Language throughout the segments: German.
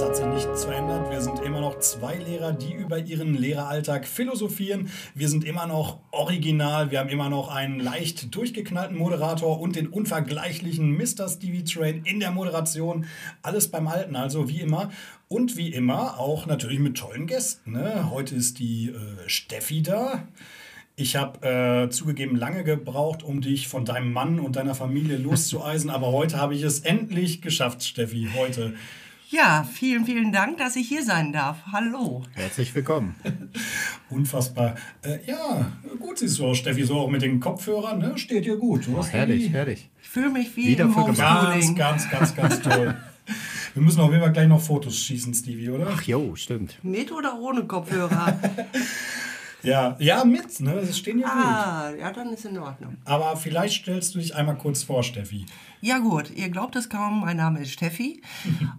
Es hat sich nichts verändert. Wir sind immer noch zwei Lehrer, die über ihren Lehreralltag philosophieren. Wir sind immer noch original. Wir haben immer noch einen leicht durchgeknallten Moderator und den unvergleichlichen Mr. Stevie Train in der Moderation. Alles beim Alten, also wie immer. Und wie immer auch natürlich mit tollen Gästen, ne? Heute ist die Steffi da. Ich habe zugegeben lange gebraucht, um dich von deinem Mann und deiner Familie loszueisen, aber heute habe ich es endlich geschafft, Steffi, heute. Ja, vielen, vielen Dank, dass ich hier sein darf. Hallo. Herzlich willkommen. Unfassbar. Ja, gut siehst du aus, Steffi, so auch mit den Kopfhörern, ne? Steht dir gut. Oh, herrlich, herrlich. Ich fühle mich wie im Homeschooling. Ganz, ganz, ganz toll. Wir müssen auf jeden Fall gleich noch Fotos schießen, Stevie, oder? Ach jo, stimmt. Mit oder ohne Kopfhörer? Ja, ja, mit, ne? Das stehen ja gut. Ah, ja, dann ist in Ordnung. Aber vielleicht stellst du dich einmal kurz vor, Steffi. Ja gut, ihr glaubt es kaum, mein Name ist Steffi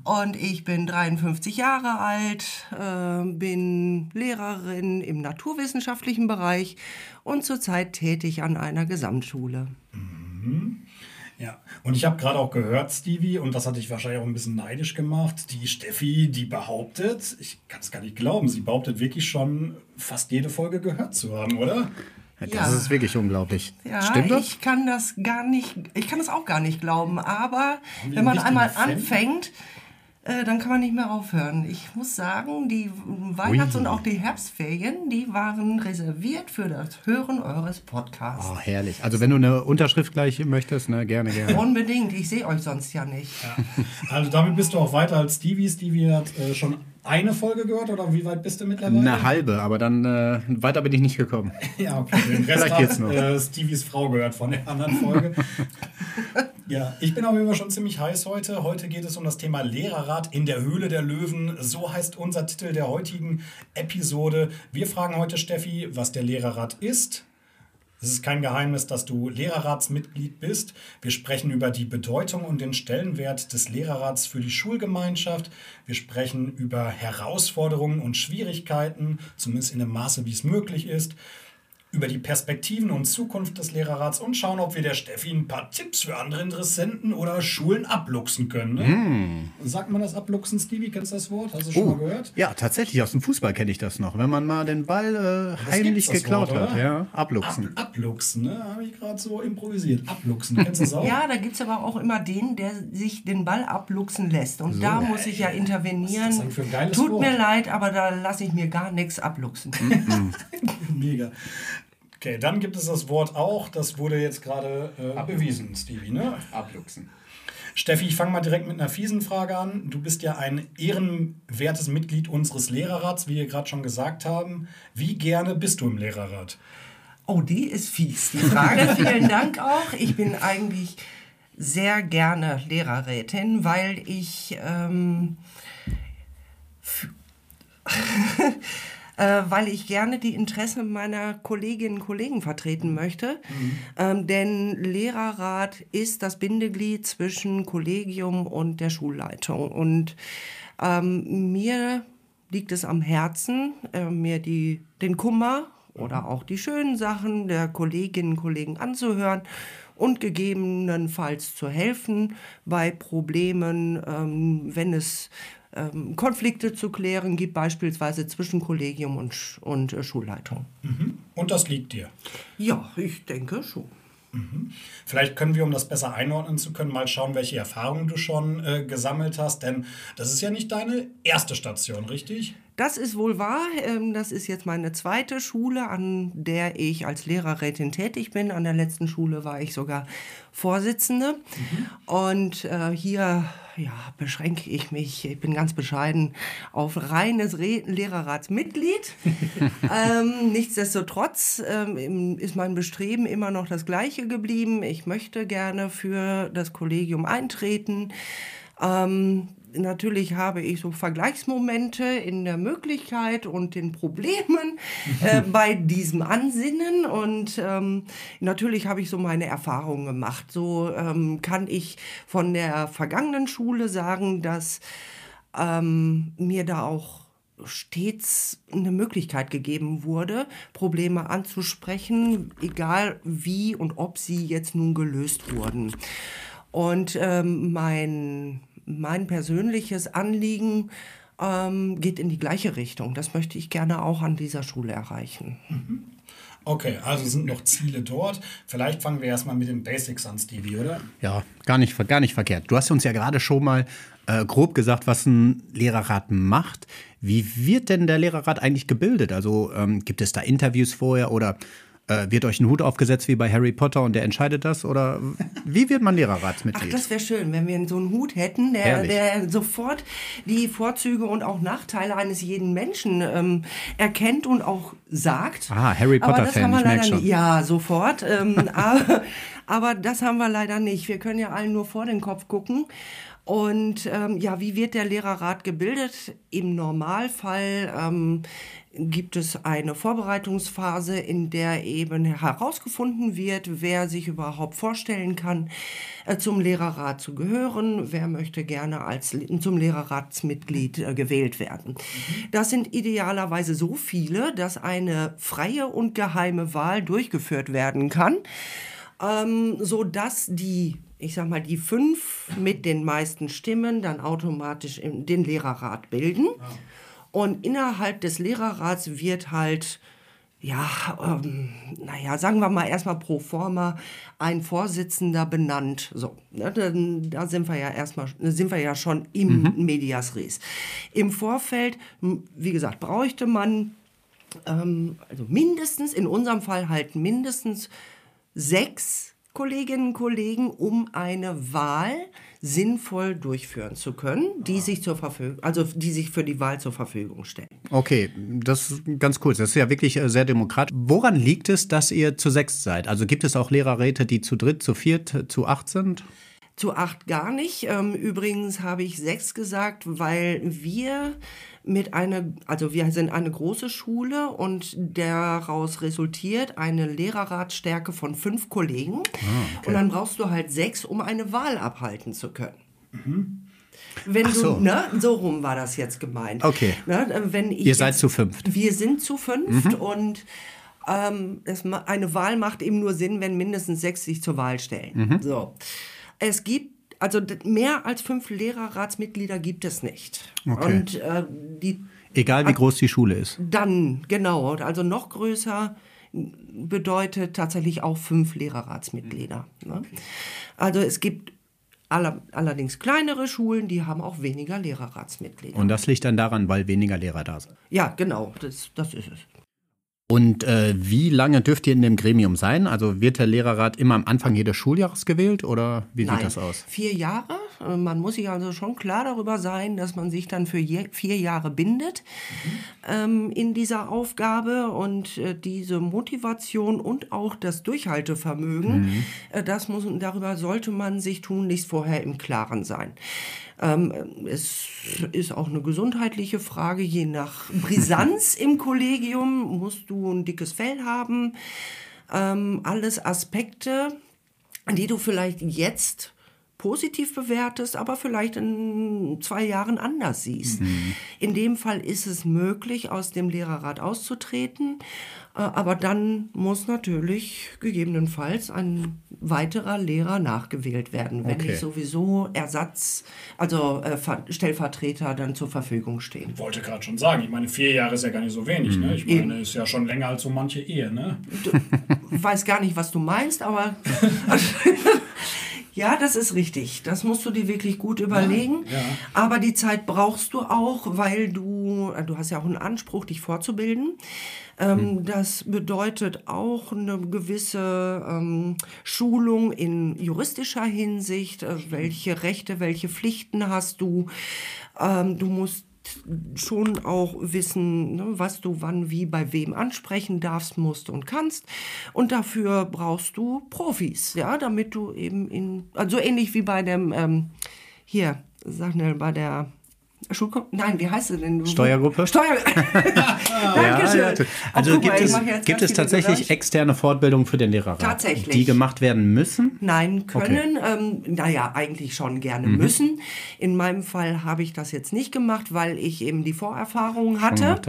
und ich bin 53 Jahre alt, bin Lehrerin im naturwissenschaftlichen Bereich und zurzeit tätig an einer Gesamtschule. Mhm. Ja, und ich habe gerade auch gehört, Stevie, und das hat dich wahrscheinlich auch ein bisschen neidisch gemacht, die Steffi, die behauptet, ich kann es gar nicht glauben, sie behauptet wirklich schon fast jede Folge gehört zu haben, oder? Das ist wirklich unglaublich. Ja, stimmt das? Ich kann das auch gar nicht glauben, aber wenn man einmal anfängt, dann kann man nicht mehr aufhören. Ich muss sagen, die Weihnachts- und auch die Herbstferien, die waren reserviert für das Hören eures Podcasts. Oh, herrlich. Also wenn du eine Unterschrift gleich möchtest, ne, gerne, gerne. Unbedingt. Ich sehe euch sonst ja nicht. Ja. Also damit bist du auch weiter als Stevie. Stevie hat schon eine Folge gehört, oder wie weit bist du mittlerweile? Eine halbe, aber dann weiter bin ich nicht gekommen. Ja, okay. Den Rest hat Stevies Frau gehört von der anderen Folge. Ja, ich bin auf jeden Fall schon ziemlich heiß heute. Heute geht es um das Thema Lehrerrat in der Höhle der Löwen. So heißt unser Titel der heutigen Episode. Wir fragen heute Steffi, was der Lehrerrat ist. Es ist kein Geheimnis, dass du Lehrerratsmitglied bist. Wir sprechen über die Bedeutung und den Stellenwert des Lehrerrats für die Schulgemeinschaft. Wir sprechen über Herausforderungen und Schwierigkeiten, zumindest in dem Maße, wie es möglich ist, über die Perspektiven und Zukunft des Lehrerrats und schauen, ob wir der Steffi ein paar Tipps für andere Interessenten oder Schulen abluchsen können. Ne? Sagt man das abluchsen, Stevie? Kennst du das Wort? Hast du schon mal gehört? Ja, tatsächlich. Aus dem Fußball kenne ich das noch. Wenn man mal den Ball heimlich geklaut hat. Ja, abluchsen. Abluchsen, ne? Habe ich gerade so improvisiert. Abluchsen, kennst du das auch? Ja, da gibt es aber auch immer den, der sich den Ball abluchsen lässt. Und so. Da muss ich ja intervenieren. Was ist das für ein geiles Wort? Tut mir leid, aber da lasse ich mir gar nichts abluchsen. Mega. Okay, dann gibt es das Wort auch, das wurde jetzt gerade bewiesen, Stevie, ne? Abluchsen. Steffi, ich fange mal direkt mit einer fiesen Frage an. Du bist ja ein ehrenwertes Mitglied unseres Lehrerrats, wie wir gerade schon gesagt haben. Wie gerne bist du im Lehrerrat? Oh, die ist fies, die Frage. Vielen Dank auch. Ich bin eigentlich sehr gerne Lehrerrätin, weil ich... weil ich gerne die Interessen meiner Kolleginnen und Kollegen vertreten möchte. Denn Lehrerrat ist das Bindeglied zwischen Kollegium und der Schulleitung. Und mir liegt es am Herzen, mir den Kummer oder auch die schönen Sachen der Kolleginnen und Kollegen anzuhören und gegebenenfalls zu helfen bei Problemen, wenn es Konflikte zu klären gibt, beispielsweise zwischen Kollegium und Schulleitung. Mhm. Und das liegt dir? Ja, ich denke schon. Mhm. Vielleicht können wir, um das besser einordnen zu können, mal schauen, welche Erfahrungen du schon gesammelt hast, denn das ist ja nicht deine erste Station, richtig? Das ist wohl wahr. Das ist jetzt meine zweite Schule, an der ich als Lehrerrätin tätig bin. An der letzten Schule war ich sogar Vorsitzende. Mhm. Und hier... Ja, beschränke ich mich, ich bin ganz bescheiden, auf reines Lehrerratsmitglied. Nichtsdestotrotz ist mein Bestreben immer noch das gleiche geblieben. Ich möchte gerne für das Kollegium eintreten. Natürlich habe ich so Vergleichsmomente in der Möglichkeit und den Problemen bei diesem Ansinnen. Und natürlich habe ich so meine Erfahrungen gemacht. So kann ich von der vergangenen Schule sagen, dass mir da auch stets eine Möglichkeit gegeben wurde, Probleme anzusprechen, egal wie und ob sie jetzt nun gelöst wurden. Und mein mein persönliches Anliegen geht in die gleiche Richtung. Das möchte ich gerne auch an dieser Schule erreichen. Mhm. Okay, also sind noch Ziele dort. Vielleicht fangen wir erstmal mit den Basics an, Stevie, oder? Ja, gar nicht verkehrt. Du hast uns ja gerade schon mal grob gesagt, was ein Lehrerrat macht. Wie wird denn der Lehrerrat eigentlich gebildet? Also gibt es da Interviews vorher oder wird euch ein Hut aufgesetzt wie bei Harry Potter und der entscheidet das? Oder wie wird man Lehrerratsmitglied? Ach, das wäre schön, wenn wir so einen Hut hätten, der sofort die Vorzüge und auch Nachteile eines jeden Menschen erkennt und auch sagt. Ah, Harry Potter-Fan, ich merke schon. Ja, sofort. Aber das haben wir leider nicht. Wir können ja allen nur vor den Kopf gucken. Und wie wird der Lehrerrat gebildet? Im Normalfall gibt es eine Vorbereitungsphase, in der eben herausgefunden wird, wer sich überhaupt vorstellen kann, zum Lehrerrat zu gehören, wer möchte gerne zum Lehrerratsmitglied gewählt werden. Mhm. Das sind idealerweise so viele, dass eine freie und geheime Wahl durchgeführt werden kann, sodass die 5 mit den meisten Stimmen dann automatisch den Lehrerrat bilden. Ah. Und innerhalb des Lehrerrats wird halt, sagen wir mal erstmal pro forma, ein Vorsitzender benannt. So, ne, da sind wir ja schon im Medias Res. Im Vorfeld, wie gesagt, bräuchte man mindestens, in unserem Fall halt mindestens 6 Kolleginnen und Kollegen, um eine Wahl sinnvoll durchführen zu können, die sich für die Wahl zur Verfügung stellen. Okay, das ist ganz cool. Das ist ja wirklich sehr demokratisch. Woran liegt es, dass ihr zu 6 seid? Also gibt es auch Lehrerräte, die zu 3, zu 4, zu 8 sind? Zu 8 gar nicht. Übrigens habe ich 6 gesagt, weil wir sind eine große Schule und daraus resultiert eine Lehrerratsstärke von 5 Kollegen. Okay. Und dann brauchst du halt 6, um eine Wahl abhalten zu können. Mhm. So rum war das jetzt gemeint. Okay. Ne, ihr seid zu 5. Wir sind zu 5 und eine Wahl macht eben nur Sinn, wenn mindestens 6 sich zur Wahl stellen. Mhm. So. Es gibt, mehr als 5 Lehrerratsmitglieder gibt es nicht. Okay. Und, egal wie groß die Schule ist. Dann, genau. Also noch größer bedeutet tatsächlich auch 5 Lehrerratsmitglieder. Ne? Okay. Also es gibt allerdings kleinere Schulen, die haben auch weniger Lehrerratsmitglieder. Und das liegt dann daran, weil weniger Lehrer da sind. Ja, genau. Das ist es. Und wie lange dürft ihr in dem Gremium sein? Also wird der Lehrerrat immer am Anfang jedes Schuljahres gewählt oder wie sieht das aus? 4 Jahre. Man muss sich also schon klar darüber sein, dass man sich dann für 4 Jahre bindet in dieser Aufgabe. Und diese Motivation und auch das Durchhaltevermögen, darüber sollte man sich tunlichst vorher im Klaren sein. Es ist auch eine gesundheitliche Frage. Je nach Brisanz im Kollegium musst du ein dickes Fell haben. Alles Aspekte, die du vielleicht jetzt positiv bewertest, aber vielleicht in 2 Jahren anders siehst. Mhm. In dem Fall ist es möglich, aus dem Lehrerrat auszutreten, aber dann muss natürlich gegebenenfalls ein weiterer Lehrer nachgewählt werden, wenn nicht sowieso Stellvertreter dann zur Verfügung stehen. Ich wollte gerade schon sagen, ich meine, 4 Jahre ist ja gar nicht so wenig, ne? Ich meine, ist ja schon länger als so manche Ehe, ne? Du weiß gar nicht, was du meinst, aber... Ja, das ist richtig. Das musst du dir wirklich gut überlegen. Ja. Aber die Zeit brauchst du auch, weil du hast ja auch einen Anspruch, dich fortzubilden. Das bedeutet auch eine gewisse Schulung in juristischer Hinsicht. Welche Rechte, welche Pflichten hast du? Du musst schon auch wissen, ne, was du wann, wie, bei wem ansprechen darfst, musst und kannst. Und dafür brauchst du Profis, ja, damit du eben so ähnlich wie bei dem, bei der Schulgruppe, nein, wie heißt sie denn? Steuergruppe? Dankeschön. Ja. Also gibt es tatsächlich externe Fortbildungen für den Lehrerrat? Tatsächlich. Die gemacht werden müssen? Nein, können. Okay. Eigentlich schon gerne müssen. In meinem Fall habe ich das jetzt nicht gemacht, weil ich eben die Vorerfahrung hatte.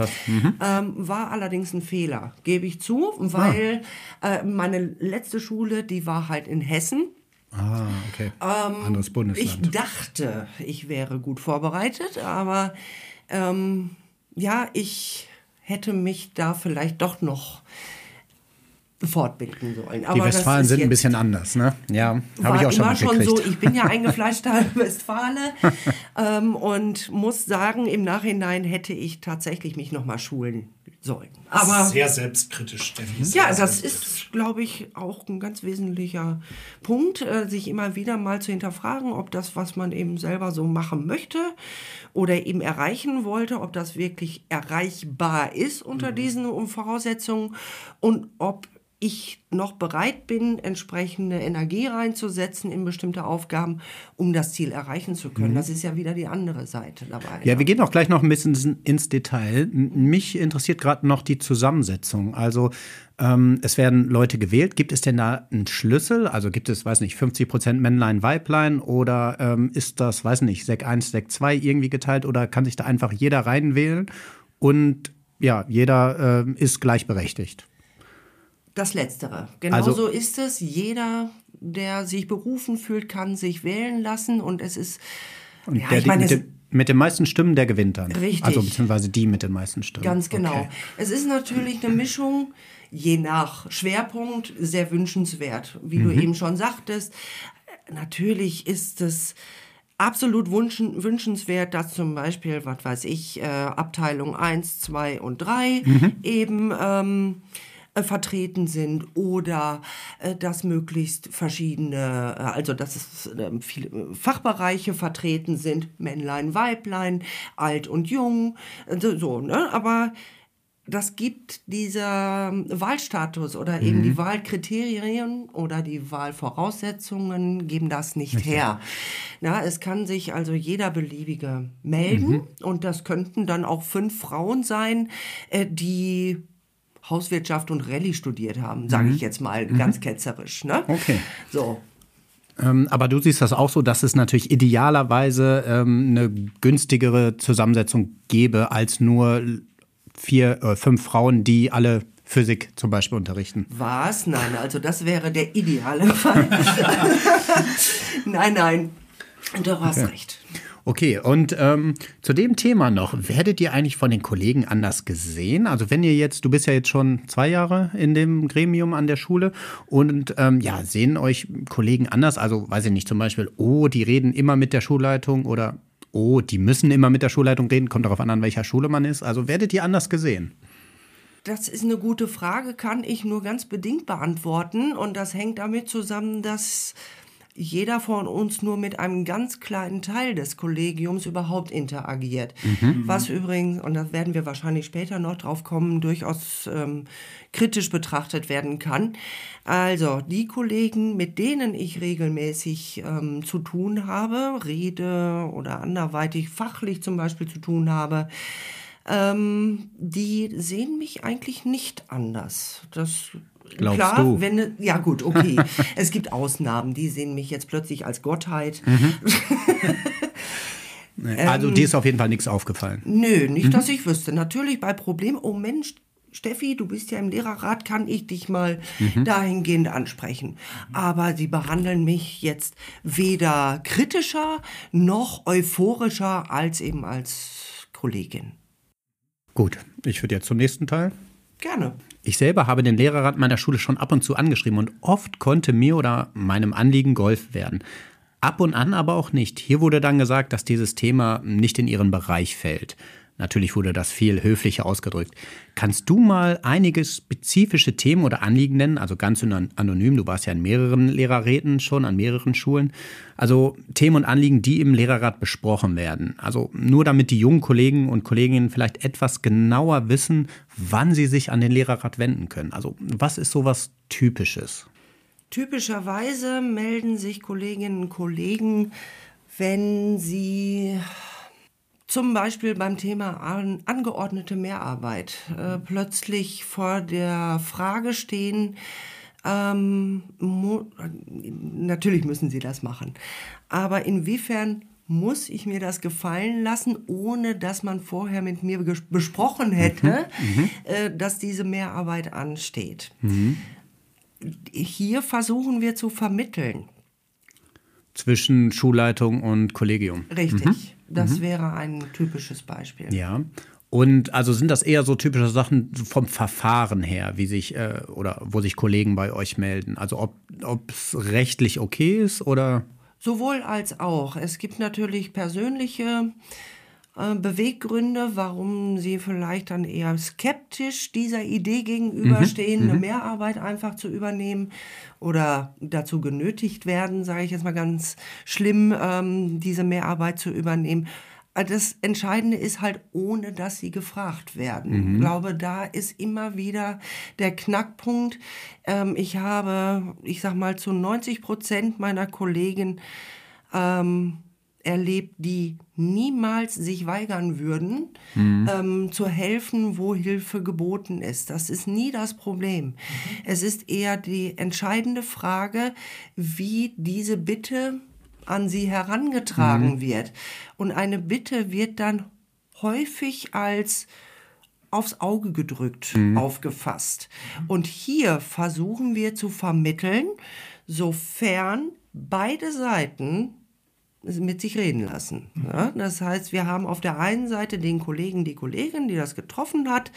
War allerdings ein Fehler, gebe ich zu, weil meine letzte Schule, die war halt in Hessen. Ah, okay. Anderes Bundesland. Ich dachte, ich wäre gut vorbereitet, aber ja, ich hätte mich da vielleicht doch noch fortbilden sollen. Aber die Westfalen sind ein bisschen anders, ne? Ja, habe ich auch schon mitgekriegt. So, ich bin ja eingefleischter Westfale und muss sagen, im Nachhinein hätte ich tatsächlich mich noch mal schulen sollen. Aber sehr selbstkritisch, Steffi. Ja, das ist, glaube ich, auch ein ganz wesentlicher Punkt, sich immer wieder mal zu hinterfragen, ob das, was man eben selber so machen möchte oder eben erreichen wollte, ob das wirklich erreichbar ist unter diesen Voraussetzungen und ob ich noch bereit bin, entsprechende Energie reinzusetzen in bestimmte Aufgaben, um das Ziel erreichen zu können. Das ist ja wieder die andere Seite dabei. Ja, wir gehen auch gleich noch ein bisschen ins Detail. Mich interessiert gerade noch die Zusammensetzung. Also es werden Leute gewählt. Gibt es denn da einen Schlüssel? Also gibt es, weiß nicht, 50% Männlein, Weiblein oder ist das, weiß nicht, Sek 1, Sek 2 irgendwie geteilt oder kann sich da einfach jeder reinwählen und ja, jeder ist gleichberechtigt? Das Letztere. Genauso also, ist es. Jeder, der sich berufen fühlt, kann sich wählen lassen. Und es ist. Und ja, mit den meisten Stimmen, der gewinnt dann. Richtig. Also beziehungsweise die mit den meisten Stimmen. Ganz genau. Okay. Es ist natürlich eine Mischung, je nach Schwerpunkt, sehr wünschenswert. Wie du eben schon sagtest, natürlich ist es absolut wünschenswert, dass zum Beispiel, was weiß ich, Abteilung 1, 2 und 3 eben vertreten sind oder dass möglichst verschiedene, also dass es viele Fachbereiche vertreten sind, Männlein, Weiblein, alt und jung, so, ne? Aber das gibt dieser Wahlstatus oder eben die Wahlkriterien oder die Wahlvoraussetzungen geben das nicht her. Na, es kann sich also jeder Beliebige melden und das könnten dann auch 5 Frauen sein, die Hauswirtschaft und Rallye studiert haben, sage ich jetzt mal ganz ketzerisch. Ne? Okay. So. Aber du siehst das auch so, dass es natürlich idealerweise eine günstigere Zusammensetzung gäbe als nur 4, 5 Frauen, die alle Physik zum Beispiel unterrichten. Was? Nein, also das wäre der ideale Fall. Nein, du hast recht. Okay, und zu dem Thema noch, werdet ihr eigentlich von den Kollegen anders gesehen? Also wenn ihr jetzt, du bist ja jetzt schon 2 Jahre in dem Gremium an der Schule und ja, sehen euch Kollegen anders? Also weiß ich nicht, zum Beispiel, oh, die reden immer mit der Schulleitung oder oh, die müssen immer mit der Schulleitung reden, kommt darauf an welcher Schule man ist. Also werdet ihr anders gesehen? Das ist eine gute Frage, kann ich nur ganz bedingt beantworten und das hängt damit zusammen, dass jeder von uns nur mit einem ganz kleinen Teil des Kollegiums überhaupt interagiert. Was übrigens, und da werden wir wahrscheinlich später noch drauf kommen, durchaus kritisch betrachtet werden kann. Also die Kollegen, mit denen ich regelmäßig zu tun habe, rede oder anderweitig fachlich zum Beispiel zu tun habe, die sehen mich eigentlich nicht anders. Das glaubst du? Klar, wenn, ja gut, okay. Es gibt Ausnahmen, die sehen mich jetzt plötzlich als Gottheit. Also dir ist auf jeden Fall nichts aufgefallen? Nö, nicht, dass ich wüsste. Natürlich bei Problemen, oh Mensch, Steffi, du bist ja im Lehrerrat, kann ich dich mal dahingehend ansprechen. Aber sie behandeln mich jetzt weder kritischer noch euphorischer als eben als Kollegin. Gut, ich würde jetzt zum nächsten Teil. Gerne. Ich selber habe den Lehrerrat meiner Schule schon ab und zu angeschrieben und oft konnte mir oder meinem Anliegen geholfen werden. Ab und an aber auch nicht. Hier wurde dann gesagt, dass dieses Thema nicht in ihren Bereich fällt. Natürlich wurde das viel höflicher ausgedrückt. Kannst du mal einige spezifische Themen oder Anliegen nennen? Also ganz anonym, du warst ja an mehreren Lehrerräten schon, an mehreren Schulen. Also Themen und Anliegen, die im Lehrerrat besprochen werden. Also nur damit die jungen Kollegen und Kolleginnen vielleicht etwas genauer wissen, wann sie sich an den Lehrerrat wenden können. Also was ist sowas Typisches? Typischerweise melden sich Kolleginnen und Kollegen, wenn sie zum Beispiel beim Thema angeordnete Mehrarbeit plötzlich vor der Frage stehen, natürlich müssen sie das machen, aber inwiefern muss ich mir das gefallen lassen, ohne dass man vorher mit mir besprochen hätte, dass diese Mehrarbeit ansteht. Hier versuchen wir zu vermitteln, zwischen Schulleitung und Kollegium. Richtig, das wäre ein typisches Beispiel. Ja. Und also sind das eher so typische Sachen vom Verfahren her, wie sich oder wo sich Kollegen bei euch melden? Also ob es rechtlich okay ist oder? Sowohl als auch. Es gibt natürlich persönliche Beweggründe, warum sie vielleicht dann eher skeptisch dieser Idee gegenüberstehen, eine Mehrarbeit einfach zu übernehmen oder dazu genötigt werden, sage ich jetzt mal ganz schlimm, diese Mehrarbeit zu übernehmen. Das Entscheidende ist halt, ohne dass sie gefragt werden. Ich glaube, da ist immer wieder der Knackpunkt. Ich habe, ich sag mal, zu 90% meiner Kollegen erlebt, die niemals sich weigern würden, zu helfen, wo Hilfe geboten ist. Das ist nie das Problem. Es ist eher die entscheidende Frage, wie diese Bitte an sie herangetragen wird. Und eine Bitte wird dann häufig als aufs Auge gedrückt, aufgefasst. Und hier versuchen wir zu vermitteln, sofern beide Seiten mit sich reden lassen. Ja, das heißt, wir haben auf der einen Seite den Kollegen, die Kollegin, die das getroffen hat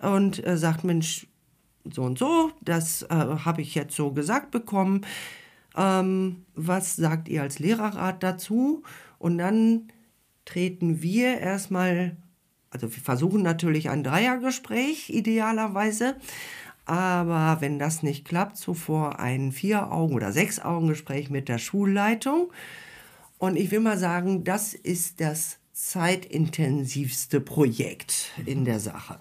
und sagt, Mensch, so und so, das habe ich jetzt so gesagt bekommen. Was sagt ihr als Lehrerrat dazu? Und dann treten wir erstmal, also wir versuchen natürlich ein Dreiergespräch idealerweise, aber wenn das nicht klappt, zuvor ein 4-Augen- oder 6-Augen-Gespräch mit der Schulleitung. Und ich will mal sagen, das ist das zeitintensivste Projekt in der Sache.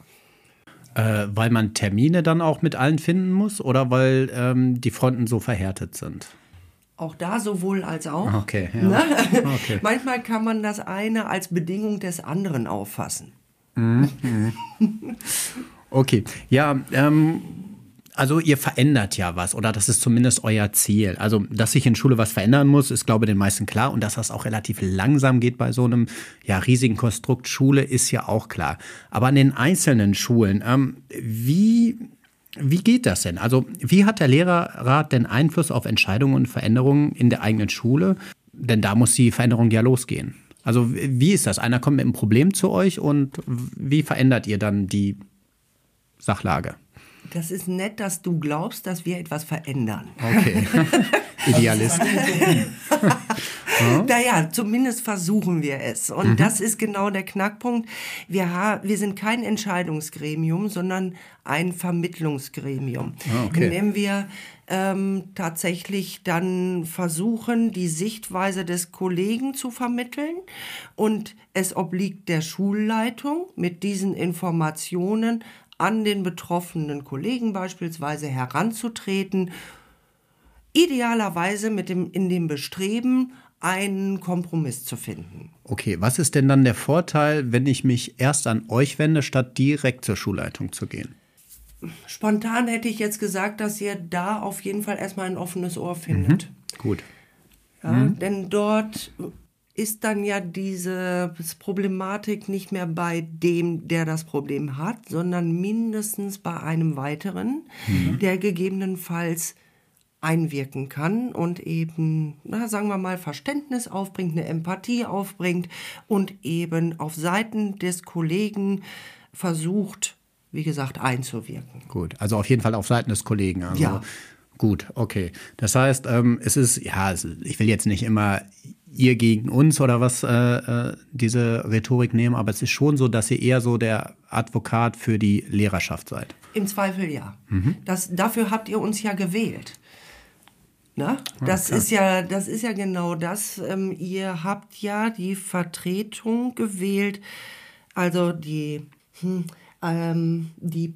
Weil man Termine dann auch mit allen finden muss oder weil die Fronten so verhärtet sind? Auch da sowohl als auch. Okay, ja. Ne? Okay. Manchmal kann man das eine als Bedingung des anderen auffassen. Okay, ja, also ihr verändert ja was oder das ist zumindest euer Ziel. Also dass sich in Schule was verändern muss, ist glaube ich den meisten klar und dass das auch relativ langsam geht bei so einem ja, riesigen Konstrukt Schule ist ja auch klar. Aber an den einzelnen Schulen, wie geht das denn? Also wie hat der Lehrerrat denn Einfluss auf Entscheidungen und Veränderungen in der eigenen Schule? Denn da muss die Veränderung ja losgehen. Also wie ist das? Einer kommt mit einem Problem zu euch und wie verändert ihr dann die Sachlage? Das ist nett, dass du glaubst, dass wir etwas verändern. Okay. Idealistisch. Naja, zumindest versuchen wir es. Und das ist genau der Knackpunkt. Wir sind kein Entscheidungsgremium, sondern ein Vermittlungsgremium, in dem wir tatsächlich dann versuchen, die Sichtweise des Kollegen zu vermitteln. Und es obliegt der Schulleitung, mit diesen Informationen an den betroffenen Kollegen beispielsweise heranzutreten, idealerweise in dem Bestreben, einen Kompromiss zu finden. Okay, was ist denn dann der Vorteil, wenn ich mich erst an euch wende, statt direkt zur Schulleitung zu gehen? Spontan hätte ich jetzt gesagt, dass ihr da auf jeden Fall erstmal ein offenes Ohr findet. Gut. Ja, denn dort ist dann ja diese Problematik nicht mehr bei dem, der das Problem hat, sondern mindestens bei einem weiteren, der gegebenenfalls einwirken kann und eben, na, sagen wir mal, Verständnis aufbringt, eine Empathie aufbringt und eben auf Seiten des Kollegen versucht, wie gesagt, einzuwirken. Gut, also auf jeden Fall auf Seiten des Kollegen. Also ja. Gut, okay. Das heißt, es ist, ja, ich will jetzt nicht immer ihr gegen uns oder was diese Rhetorik nehmen, aber es ist schon so, dass ihr eher so der Advokat für die Lehrerschaft seid. Im Zweifel ja. Dafür habt ihr uns ja gewählt. Na? Das ist ja genau das. Ihr habt ja die Vertretung gewählt, also die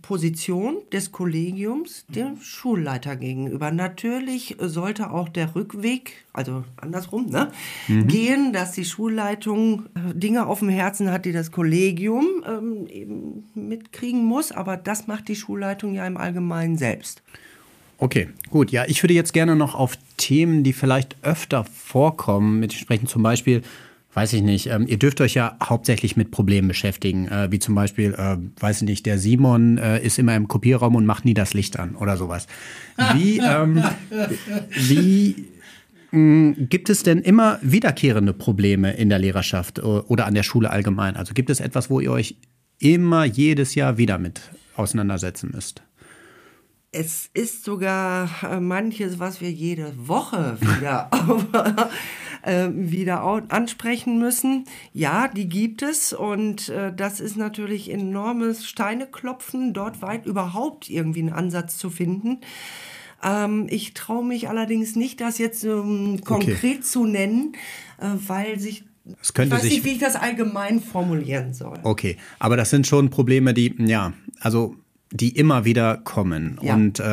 Position des Kollegiums dem Schulleiter gegenüber. Natürlich sollte auch der Rückweg, also andersrum, ne, gehen, dass die Schulleitung Dinge auf dem Herzen hat, die das Kollegium eben mitkriegen muss. Aber das macht die Schulleitung ja im Allgemeinen selbst. Okay, gut. Ja, ich würde jetzt gerne noch auf Themen, die vielleicht öfter vorkommen, mit sprechen, zum Beispiel, weiß ich nicht, ihr dürft euch ja hauptsächlich mit Problemen beschäftigen, wie zum Beispiel, weiß ich nicht, der Simon ist immer im Kopierraum und macht nie das Licht an oder sowas. Wie Gibt es denn immer wiederkehrende Probleme in der Lehrerschaft oder an der Schule allgemein? Also gibt es etwas, wo ihr euch immer jedes Jahr wieder mit auseinandersetzen müsst? Es ist sogar manches, was wir jede Woche wieder, wieder ansprechen müssen. Ja, die gibt es und das ist natürlich enormes Steineklopfen, dort weit überhaupt irgendwie einen Ansatz zu finden. Ich traue mich allerdings nicht, das jetzt konkret zu nennen, weil sich... Ich weiß nicht, wie ich das allgemein formulieren soll. Okay, aber das sind schon Probleme, die, ja, also... die immer wieder kommen, ja. Und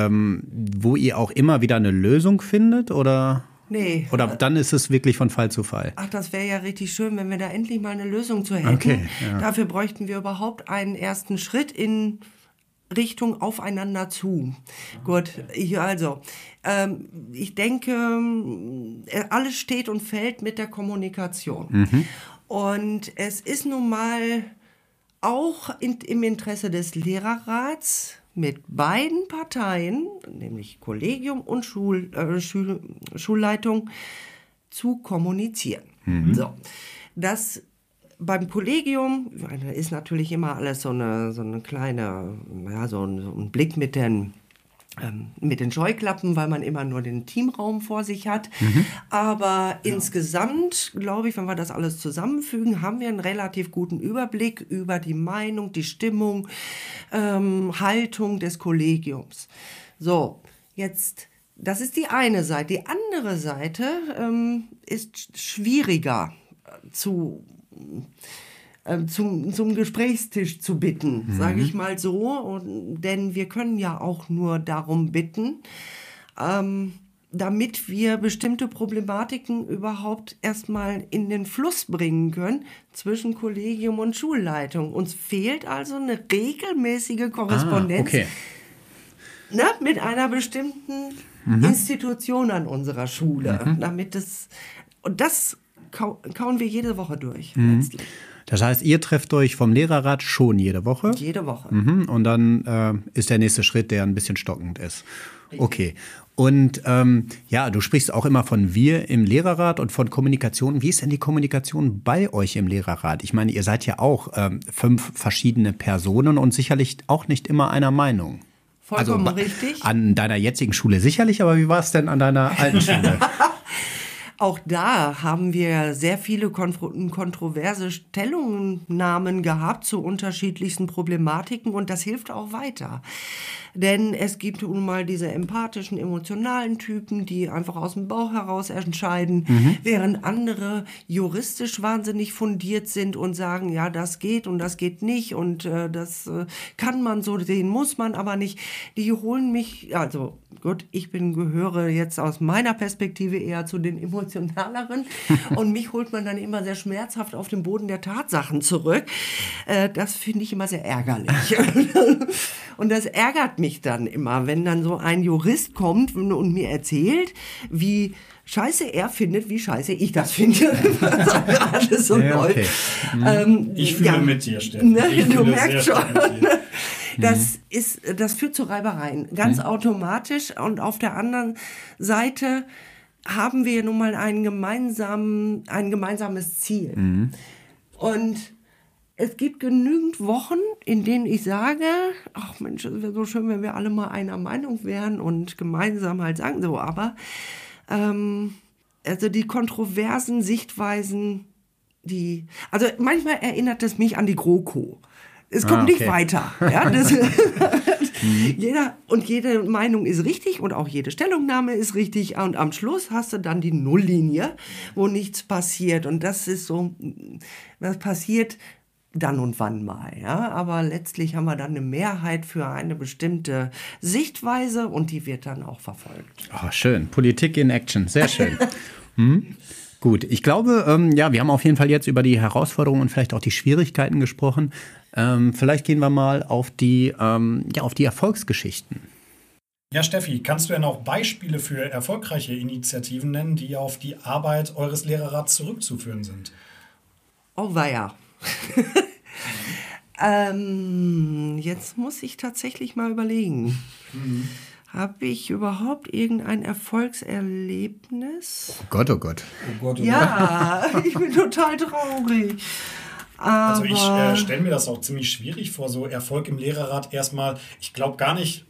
wo ihr auch immer wieder eine Lösung findet, oder? Nee. Oder dann ist es wirklich von Fall zu Fall? Ach, das wäre ja richtig schön, wenn wir da endlich mal eine Lösung zu hätten. Okay, ja. Dafür bräuchten wir überhaupt einen ersten Schritt in Richtung aufeinander zu. Okay. Gut, ich denke, alles steht und fällt mit der Kommunikation. Mhm. Und es ist nun mal... auch im Interesse des Lehrerrats mit beiden Parteien, nämlich Kollegium und Schulleitung, zu kommunizieren. Mhm. So, das beim Kollegium ist natürlich immer alles so eine kleine, ja, so ein Blick mit den Scheuklappen, weil man immer nur den Teamraum vor sich hat. Mhm. Aber insgesamt, glaube ich, wenn wir das alles zusammenfügen, haben wir einen relativ guten Überblick über die Meinung, die Stimmung, Haltung des Kollegiums. So, jetzt, das ist die eine Seite. Die andere Seite ist schwieriger zum Gesprächstisch zu bitten, sage ich mal so. Denn wir können ja auch nur darum bitten, damit wir bestimmte Problematiken überhaupt erstmal in den Fluss bringen können zwischen Kollegium und Schulleitung. Uns fehlt also eine regelmäßige Korrespondenz mit einer bestimmten Institution an unserer Schule. Mhm. Das kauen wir jede Woche durch letztlich. Das heißt, ihr trefft euch vom Lehrerrat schon jede Woche? Jede Woche. Mhm. Und dann ist der nächste Schritt, der ein bisschen stockend ist. Okay. Und du sprichst auch immer von wir im Lehrerrat und von Kommunikation. Wie ist denn die Kommunikation bei euch im Lehrerrat? Ich meine, ihr seid ja auch 5 verschiedene Personen und sicherlich auch nicht immer einer Meinung. Vollkommen richtig. An deiner jetzigen Schule sicherlich, aber wie war es denn an deiner alten Schule? Auch da haben wir sehr viele kontroverse Stellungnahmen gehabt zu unterschiedlichsten Problematiken und das hilft auch weiter. Denn es gibt nun mal diese empathischen, emotionalen Typen, die einfach aus dem Bauch heraus entscheiden, während andere juristisch wahnsinnig fundiert sind und sagen, ja, das geht und das geht nicht und das kann man so sehen, muss man aber nicht. Die holen mich, also gut, ich gehöre jetzt aus meiner Perspektive eher zu den Emotionen, emotionaleren und mich holt man dann immer sehr schmerzhaft auf den Boden der Tatsachen zurück. Das finde ich immer sehr ärgerlich. Und das ärgert mich dann immer, wenn dann so ein Jurist kommt und mir erzählt, wie scheiße er findet, wie scheiße ich das finde. Alles so neu. Okay. Ich fühle mit dir, Steffi. Du merkst schon. Das führt zu Reibereien. Ganz automatisch. Und auf der anderen Seite haben wir nun mal ein gemeinsames Ziel. Mhm. Und es gibt genügend Wochen, in denen ich sage, ach Mensch, es wäre so schön, wenn wir alle mal einer Meinung wären und gemeinsam halt sagen so. Aber also die kontroversen Sichtweisen, also manchmal erinnert es mich an die GroKo. Es kommt nicht weiter. Ja, das jede Meinung ist richtig und auch jede Stellungnahme ist richtig. Und am Schluss hast du dann die Nulllinie, wo nichts passiert. Und das ist so, das passiert dann und wann mal. Ja? Aber letztlich haben wir dann eine Mehrheit für eine bestimmte Sichtweise und die wird dann auch verfolgt. Oh, schön. Politik in Action. Sehr schön. Gut, ich glaube, wir haben auf jeden Fall jetzt über die Herausforderungen und vielleicht auch die Schwierigkeiten gesprochen. Vielleicht gehen wir mal auf die Erfolgsgeschichten. Ja, Steffi, kannst du ja noch Beispiele für erfolgreiche Initiativen nennen, die auf die Arbeit eures Lehrerrats zurückzuführen sind? Oh, weia. Jetzt muss ich tatsächlich mal überlegen. Habe ich überhaupt irgendein Erfolgserlebnis? Oh Gott, oh Gott. Oh Gott, oh ja, Gott. Ich bin total traurig. Aber also ich stelle mir das auch ziemlich schwierig vor, so Erfolg im Lehrerrat erstmal. Ich glaube gar nicht,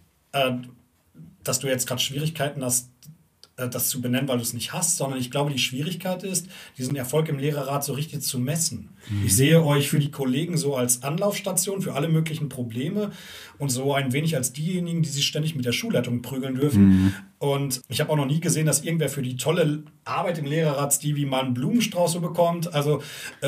dass du jetzt gerade Schwierigkeiten hast, das zu benennen, weil du es nicht hast, sondern ich glaube, die Schwierigkeit ist, diesen Erfolg im Lehrerrat so richtig zu messen. Mhm. Ich sehe euch für die Kollegen so als Anlaufstation für alle möglichen Probleme und so ein wenig als diejenigen, die sich ständig mit der Schulleitung prügeln dürfen. Mhm. Und ich habe auch noch nie gesehen, dass irgendwer für die tolle Arbeit im Lehrerrat Stevie mal einen Blumenstrauß so bekommt. Also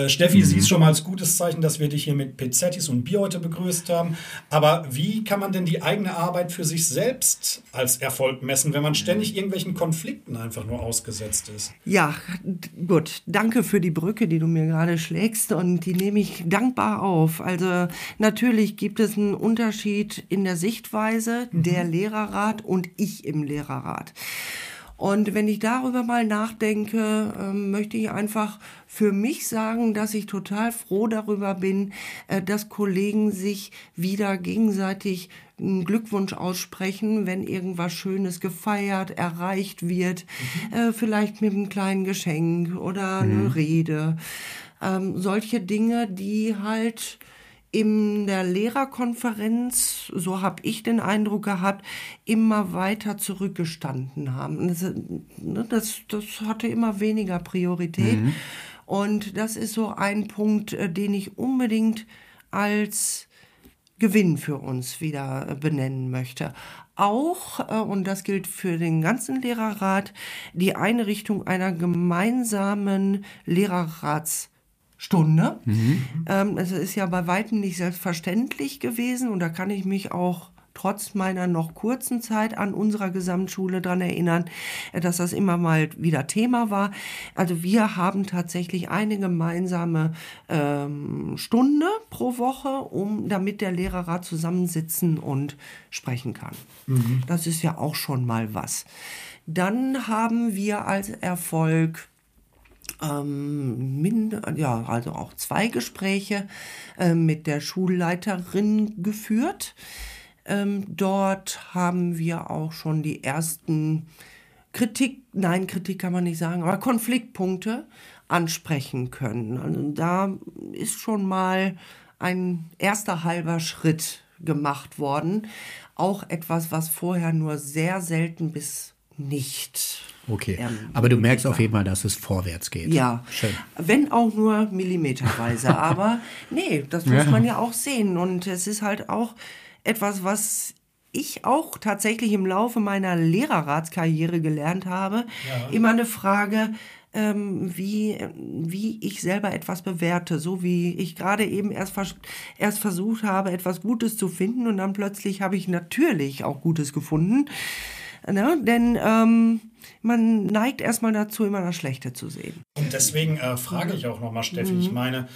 Steffi, sie ist schon mal als gutes Zeichen, dass wir dich hier mit Pizzettis und Bier heute begrüßt haben. Aber wie kann man denn die eigene Arbeit für sich selbst als Erfolg messen, wenn man ständig irgendwelchen Konflikten einfach nur ausgesetzt ist? Ja, gut. Danke für die Brücke, die du mir gerade schlägst, und die nehme ich dankbar auf. Also natürlich gibt es einen Unterschied in der Sichtweise der Lehrerrat und ich im Lehrerrat. Und wenn ich darüber mal nachdenke, möchte ich einfach für mich sagen, dass ich total froh darüber bin, dass Kollegen sich wieder gegenseitig einen Glückwunsch aussprechen, wenn irgendwas Schönes gefeiert, erreicht wird, vielleicht mit einem kleinen Geschenk oder eine Rede. Solche Dinge, die halt in der Lehrerkonferenz, so habe ich den Eindruck gehabt, immer weiter zurückgestanden haben. Das hatte immer weniger Priorität. Mhm. Und das ist so ein Punkt, den ich unbedingt als Gewinn für uns wieder benennen möchte. Auch, und das gilt für den ganzen Lehrerrat, die Einrichtung einer gemeinsamen Lehrerrats Stunde. Das ist ja bei weitem nicht selbstverständlich gewesen, und da kann ich mich auch trotz meiner noch kurzen Zeit an unserer Gesamtschule dran erinnern, dass das immer mal wieder Thema war. Also wir haben tatsächlich eine gemeinsame Stunde pro Woche, damit der Lehrerrat zusammensitzen und sprechen kann. Mhm. Das ist ja auch schon mal was. Dann haben wir als Erfolg also auch 2 Gespräche mit der Schulleiterin geführt. Dort haben wir auch schon die ersten Kritik kann man nicht sagen, aber Konfliktpunkte ansprechen können. Also da ist schon mal ein erster halber Schritt gemacht worden. Auch etwas, was vorher nur sehr selten bis nicht. Okay, aber du merkst auf jeden Fall, dass es vorwärts geht. Ja, schön. Wenn auch nur millimeterweise, aber nee, das muss man ja auch sehen, und es ist halt auch etwas, was ich auch tatsächlich im Laufe meiner Lehrerratskarriere gelernt habe, immer eine Frage, wie ich selber etwas bewerte, so wie ich gerade eben erst versucht habe, etwas Gutes zu finden, und dann plötzlich habe ich natürlich auch Gutes gefunden. Na, denn man neigt erstmal dazu, immer das Schlechte zu sehen. Und deswegen frage ich auch nochmal, Steffi. Ich meine,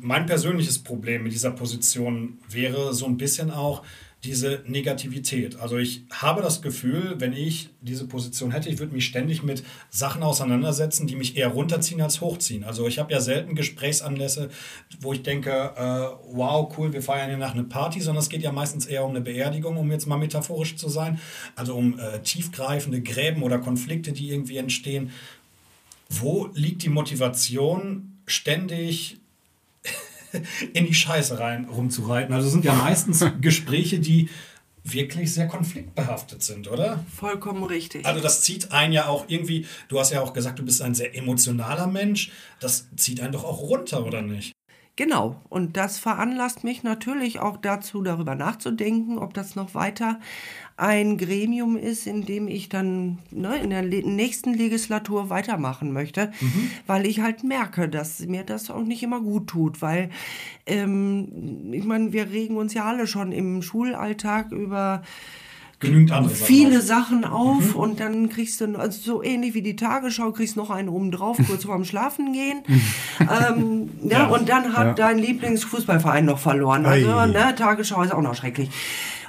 mein persönliches Problem mit dieser Position wäre so ein bisschen auch diese Negativität. Also ich habe das Gefühl, wenn ich diese Position hätte, ich würde mich ständig mit Sachen auseinandersetzen, die mich eher runterziehen als hochziehen. Also ich habe ja selten Gesprächsanlässe, wo ich denke, wow, cool, wir feiern hier nach einer Party, sondern es geht ja meistens eher um eine Beerdigung, um jetzt mal metaphorisch zu sein, also um tiefgreifende Gräben oder Konflikte, die irgendwie entstehen. Wo liegt die Motivation, ständig in die Scheiße rein rumzureiten? Also sind ja meistens Gespräche, die wirklich sehr konfliktbehaftet sind, oder? Vollkommen richtig. Also das zieht einen ja auch irgendwie, du hast ja auch gesagt, du bist ein sehr emotionaler Mensch, das zieht einen doch auch runter, oder nicht? Genau, und das veranlasst mich natürlich auch dazu, darüber nachzudenken, ob das noch weiter ein Gremium ist, in dem ich dann in der nächsten Legislatur weitermachen möchte, weil ich halt merke, dass mir das auch nicht immer gut tut, weil ich meine, wir regen uns ja alle schon im Schulalltag über genügend andere Sachen auf, und dann kriegst du, also so ähnlich wie die Tagesschau, kriegst noch einen oben drauf, kurz vorm Schlafen gehen. Und dann hat dein Lieblingsfußballverein noch verloren. Also Tagesschau ist auch noch schrecklich.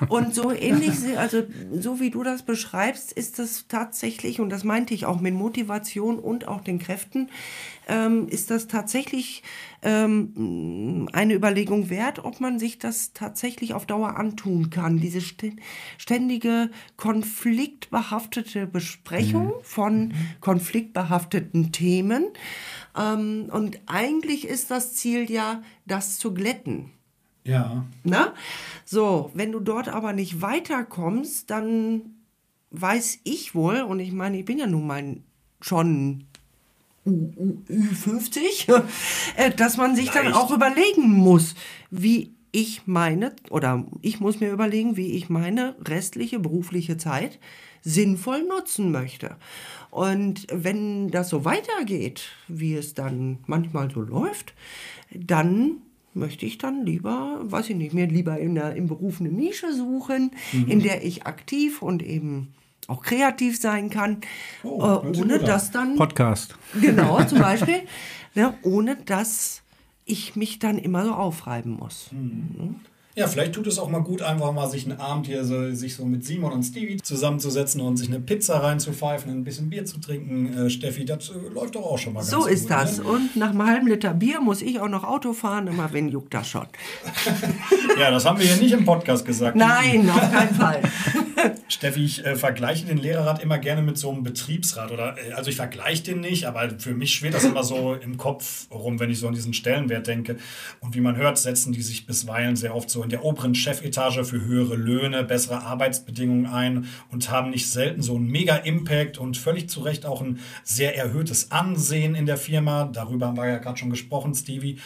Und so ähnlich, also so wie du das beschreibst, ist das tatsächlich, und das meinte ich auch mit Motivation und auch den Kräften, ist das tatsächlich eine Überlegung wert, ob man sich das tatsächlich auf Dauer antun kann. Diese ständige konfliktbehaftete Besprechung von konfliktbehafteten Themen. Und eigentlich ist das Ziel ja, das zu glätten. Ja. Na? So, wenn du dort aber nicht weiterkommst, dann weiß ich wohl, und ich meine, ich bin ja nun mal schon Ü50, dass man sich dann auch überlegen muss, wie ich meine, oder ich muss mir überlegen, wie ich meine restliche berufliche Zeit sinnvoll nutzen möchte. Und wenn das so weitergeht, wie es dann manchmal so läuft, dann möchte ich dann lieber, weiß ich nicht, mir lieber im Beruf eine Nische suchen, in der ich aktiv und eben auch kreativ sein kann, ohne dass dann... Podcast. Genau, zum Beispiel. Ne, ohne dass ich mich dann immer so aufreiben muss. Mhm. Ja, vielleicht tut es auch mal gut, einfach mal sich einen Abend hier sich so mit Simon und Stevie zusammenzusetzen und sich eine Pizza reinzupfeifen, ein bisschen Bier zu trinken. Steffi, das läuft doch auch schon mal ganz gut. So ist das. Ne? Und nach einem halben Liter Bier muss ich auch noch Auto fahren. Immer wen juckt das schon? Ja, das haben wir hier nicht im Podcast gesagt. Nein, auf keinen Fall. Steffi, ich vergleiche den Lehrerrat immer gerne mit so einem Betriebsrat. Also ich vergleiche den nicht, aber für mich schwirrt das immer so im Kopf rum, wenn ich so an diesen Stellenwert denke. Und wie man hört, setzen die sich bisweilen sehr oft so in der oberen Chefetage für höhere Löhne, bessere Arbeitsbedingungen ein und haben nicht selten so einen Mega-Impact und völlig zu Recht auch ein sehr erhöhtes Ansehen in der Firma. Darüber haben wir ja gerade schon gesprochen, Stevie.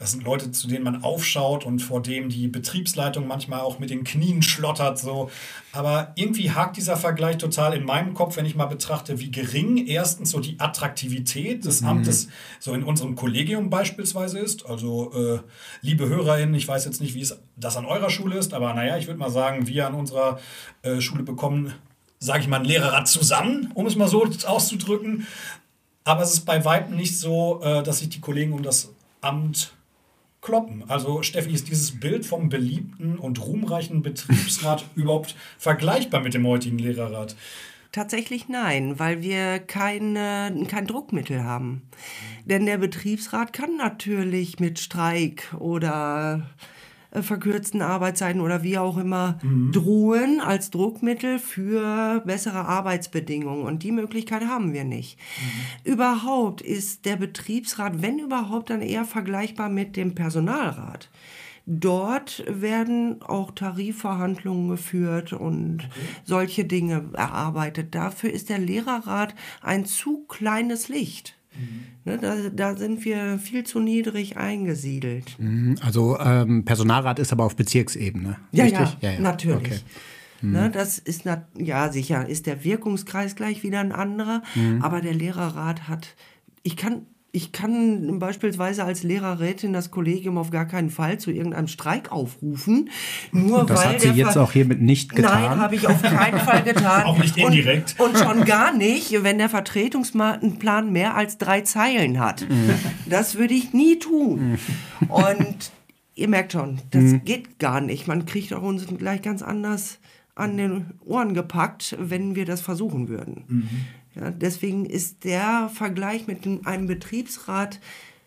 Das sind Leute, zu denen man aufschaut und vor denen die Betriebsleitung manchmal auch mit den Knien schlottert. So. Aber irgendwie hakt dieser Vergleich total in meinem Kopf, wenn ich mal betrachte, wie gering erstens so die Attraktivität des Amtes so in unserem Kollegium beispielsweise ist. Also, liebe HörerInnen, ich weiß jetzt nicht, wie es das an eurer Schule ist, aber naja, ich würde mal sagen, wir an unserer Schule bekommen, sage ich mal, ein Lehrerrat zusammen, um es mal so auszudrücken. Aber es ist bei weitem nicht so, dass sich die Kollegen um das Amt kloppen. Also Steffi, ist dieses Bild vom beliebten und ruhmreichen Betriebsrat überhaupt vergleichbar mit dem heutigen Lehrerrat? Tatsächlich nein, weil wir kein Druckmittel haben. Denn der Betriebsrat kann natürlich mit Streik oder verkürzten Arbeitszeiten oder wie auch immer drohen als Druckmittel für bessere Arbeitsbedingungen. Und die Möglichkeit haben wir nicht. Überhaupt ist der Betriebsrat, wenn überhaupt, dann eher vergleichbar mit dem Personalrat. Dort werden auch Tarifverhandlungen geführt und solche Dinge erarbeitet. Dafür ist der Lehrerrat ein zu kleines Licht. Da sind wir viel zu niedrig eingesiedelt. Also Personalrat ist aber auf Bezirksebene, richtig? Ja, natürlich. Okay. Ne, das ist sicher ist der Wirkungskreis gleich wieder ein anderer, aber der Lehrerrat hat, ich kann beispielsweise als Lehrerrätin das Kollegium auf gar keinen Fall zu irgendeinem Streik aufrufen. Das hat sie jetzt auch hiermit nicht getan. Nein, habe ich auf keinen Fall getan. Auch nicht indirekt. Und schon gar nicht, wenn der Vertretungsplan mehr als 3 Zeilen hat. Das würde ich nie tun. Und ihr merkt schon, das geht gar nicht. Man kriegt auch uns gleich ganz anders an den Ohren gepackt, wenn wir das versuchen würden. Ja, deswegen ist der Vergleich mit einem Betriebsrat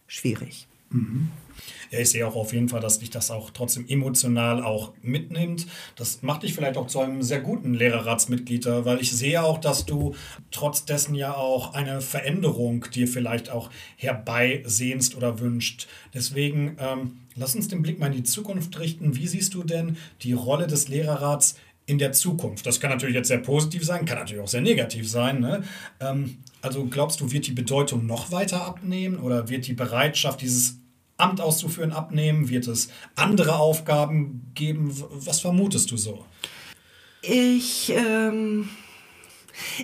schwierig. Ja, ich sehe auch auf jeden Fall, dass dich das auch trotzdem emotional auch mitnimmt. Das macht dich vielleicht auch zu einem sehr guten Lehrerratsmitglied, weil ich sehe auch, dass du trotz dessen ja auch eine Veränderung dir vielleicht auch herbeisehnst oder wünscht. Deswegen lass uns den Blick mal in die Zukunft richten. Wie siehst du denn die Rolle des Lehrerrats in der Zukunft? Das kann natürlich jetzt sehr positiv sein, kann natürlich auch sehr negativ sein. Ne? Also glaubst du, wird die Bedeutung noch weiter abnehmen oder wird die Bereitschaft, dieses Amt auszuführen, abnehmen? Wird es andere Aufgaben geben? Was vermutest du so? Ich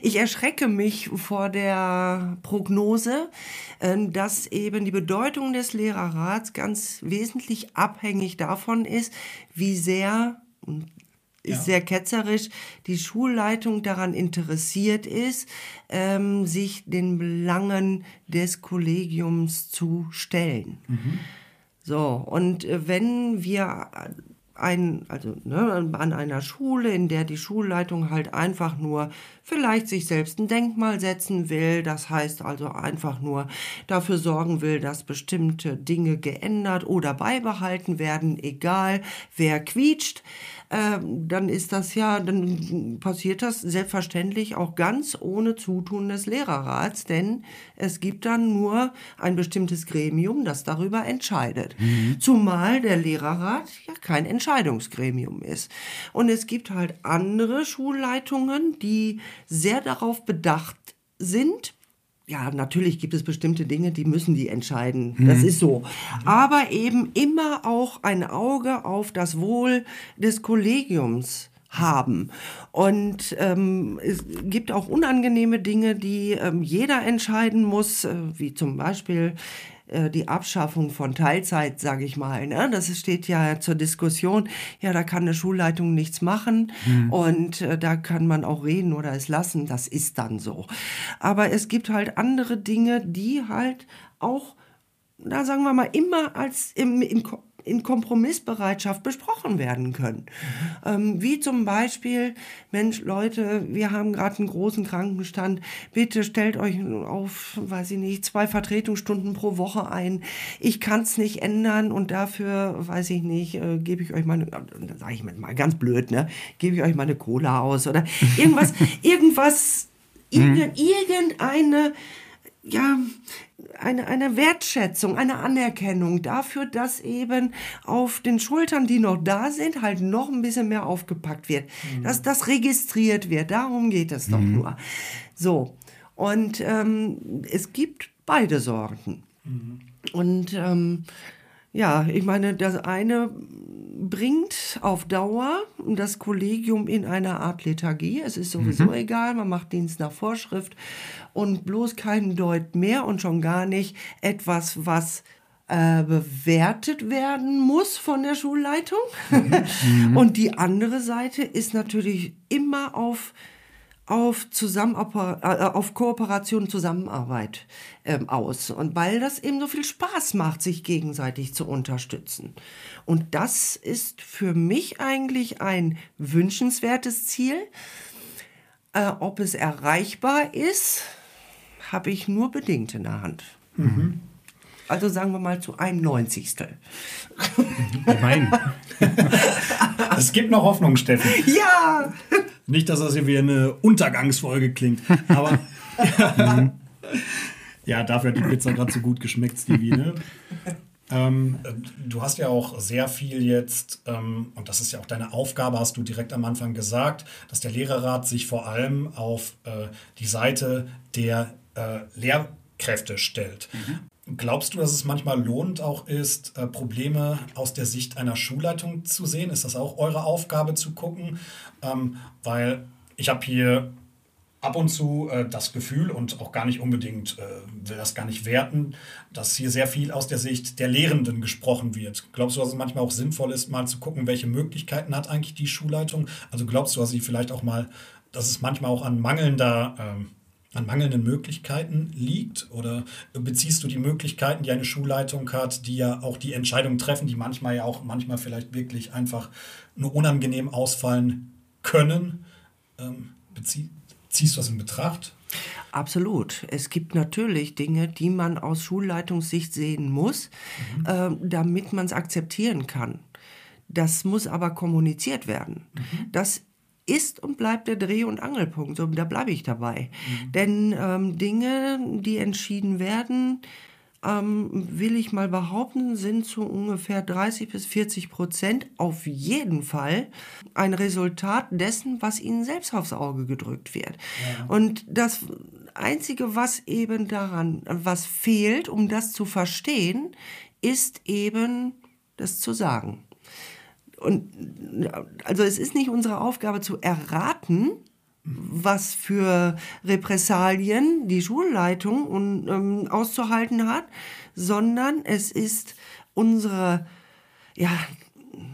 erschrecke mich vor der Prognose, dass eben die Bedeutung des Lehrerrats ganz wesentlich abhängig davon ist, wie sehr... ist sehr ketzerisch, die Schulleitung daran interessiert ist, sich den Belangen des Kollegiums zu stellen. So, und wenn wir an einer Schule, in der die Schulleitung halt einfach nur vielleicht sich selbst ein Denkmal setzen will, das heißt also einfach nur dafür sorgen will, dass bestimmte Dinge geändert oder beibehalten werden, egal wer quietscht, dann passiert das selbstverständlich auch ganz ohne Zutun des Lehrerrats, denn es gibt dann nur ein bestimmtes Gremium, das darüber entscheidet. Mhm. Zumal der Lehrerrat ja kein Entscheidungsgremium ist. Und es gibt halt andere Schulleitungen, die sehr darauf bedacht sind. Ja, natürlich gibt es bestimmte Dinge, die müssen die entscheiden. Das ist so. Aber eben immer auch ein Auge auf das Wohl des Kollegiums haben. Und es gibt auch unangenehme Dinge, die jeder entscheiden muss, wie zum Beispiel die Abschaffung von Teilzeit, sage ich mal. Ne? Das steht ja zur Diskussion. Ja, da kann eine Schulleitung nichts machen und da kann man auch reden oder es lassen. Das ist dann so. Aber es gibt halt andere Dinge, die halt auch, da sagen wir mal, immer als in Kompromissbereitschaft besprochen werden können. Wie zum Beispiel, Mensch, Leute, wir haben gerade einen großen Krankenstand, bitte stellt euch auf, 2 Vertretungsstunden pro Woche ein, ich kann es nicht ändern und dafür, gebe ich euch meine, sage ich mal ganz blöd, ne, gebe ich euch meine Cola aus oder irgendwas, irgendeine ja, eine Wertschätzung, eine Anerkennung dafür, dass eben auf den Schultern, die noch da sind, halt noch ein bisschen mehr aufgepackt wird. Dass das registriert wird, darum geht es doch nur. So, und es gibt beide Sorten. Und ich meine, das eine bringt auf Dauer das Kollegium in eine Art Lethargie. Es ist sowieso egal, man macht Dienst nach Vorschrift und bloß keinen Deut mehr und schon gar nicht etwas, was bewertet werden muss von der Schulleitung. Und die andere Seite ist natürlich immer auf Kooperation und Zusammenarbeit aus. Und weil das eben so viel Spaß macht, sich gegenseitig zu unterstützen. Und das ist für mich eigentlich ein wünschenswertes Ziel. Ob es erreichbar ist, habe ich nur bedingt in der Hand. Mhm. Also sagen wir mal zu 91. Nein. Es gibt noch Hoffnung, Steffi. Ja! Nicht, dass das hier wie eine Untergangsfolge klingt, aber ja, dafür hat die Pizza gerade so gut geschmeckt, Stevie, ne? Du hast ja auch sehr viel jetzt, und das ist ja auch deine Aufgabe, hast du direkt am Anfang gesagt, dass der Lehrerrat sich vor allem auf die Seite der Lehrkräfte stellt. Glaubst du, dass es manchmal lohnend auch ist, Probleme aus der Sicht einer Schulleitung zu sehen? Ist das auch eure Aufgabe zu gucken? Weil ich habe hier ab und zu das Gefühl und auch gar nicht unbedingt, will das gar nicht werten, dass hier sehr viel aus der Sicht der Lehrenden gesprochen wird. Glaubst du, dass es manchmal auch sinnvoll ist, mal zu gucken, welche Möglichkeiten hat eigentlich die Schulleitung? Also glaubst du, dass sie vielleicht auch mal, dass es manchmal auch an mangelnden Möglichkeiten liegt? Oder beziehst du die Möglichkeiten, die eine Schulleitung hat, die ja auch die Entscheidungen treffen, die manchmal vielleicht wirklich einfach nur unangenehm ausfallen können? Ziehst du das in Betracht? Absolut. Es gibt natürlich Dinge, die man aus Schulleitungssicht sehen muss, damit man es akzeptieren kann. Das muss aber kommuniziert werden. Das ist und bleibt der Dreh- und Angelpunkt. So, da bleibe ich dabei. Denn Dinge, die entschieden werden, will ich mal behaupten, sind zu ungefähr 30-40% auf jeden Fall ein Resultat dessen, was ihnen selbst aufs Auge gedrückt wird. Ja. Und das Einzige, was eben daran, was fehlt, um das zu verstehen, ist eben das zu sagen. Und also es ist nicht unsere Aufgabe zu erraten, was für Repressalien die Schulleitung auszuhalten hat, sondern es ist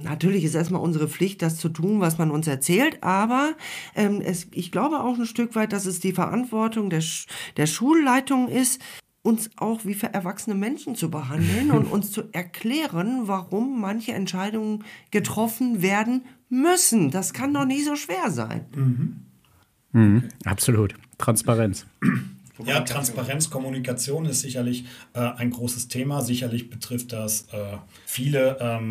natürlich ist erstmal unsere Pflicht, das zu tun, was man uns erzählt, aber ich glaube auch ein Stück weit, dass es die Verantwortung der Schulleitung ist, uns auch wie erwachsene Menschen zu behandeln und uns zu erklären, warum manche Entscheidungen getroffen werden müssen. Das kann doch nicht so schwer sein. Mhm. Mhm, absolut. Transparenz. Ja, Transparenz, Kommunikation ist sicherlich ein großes Thema. Sicherlich betrifft das viele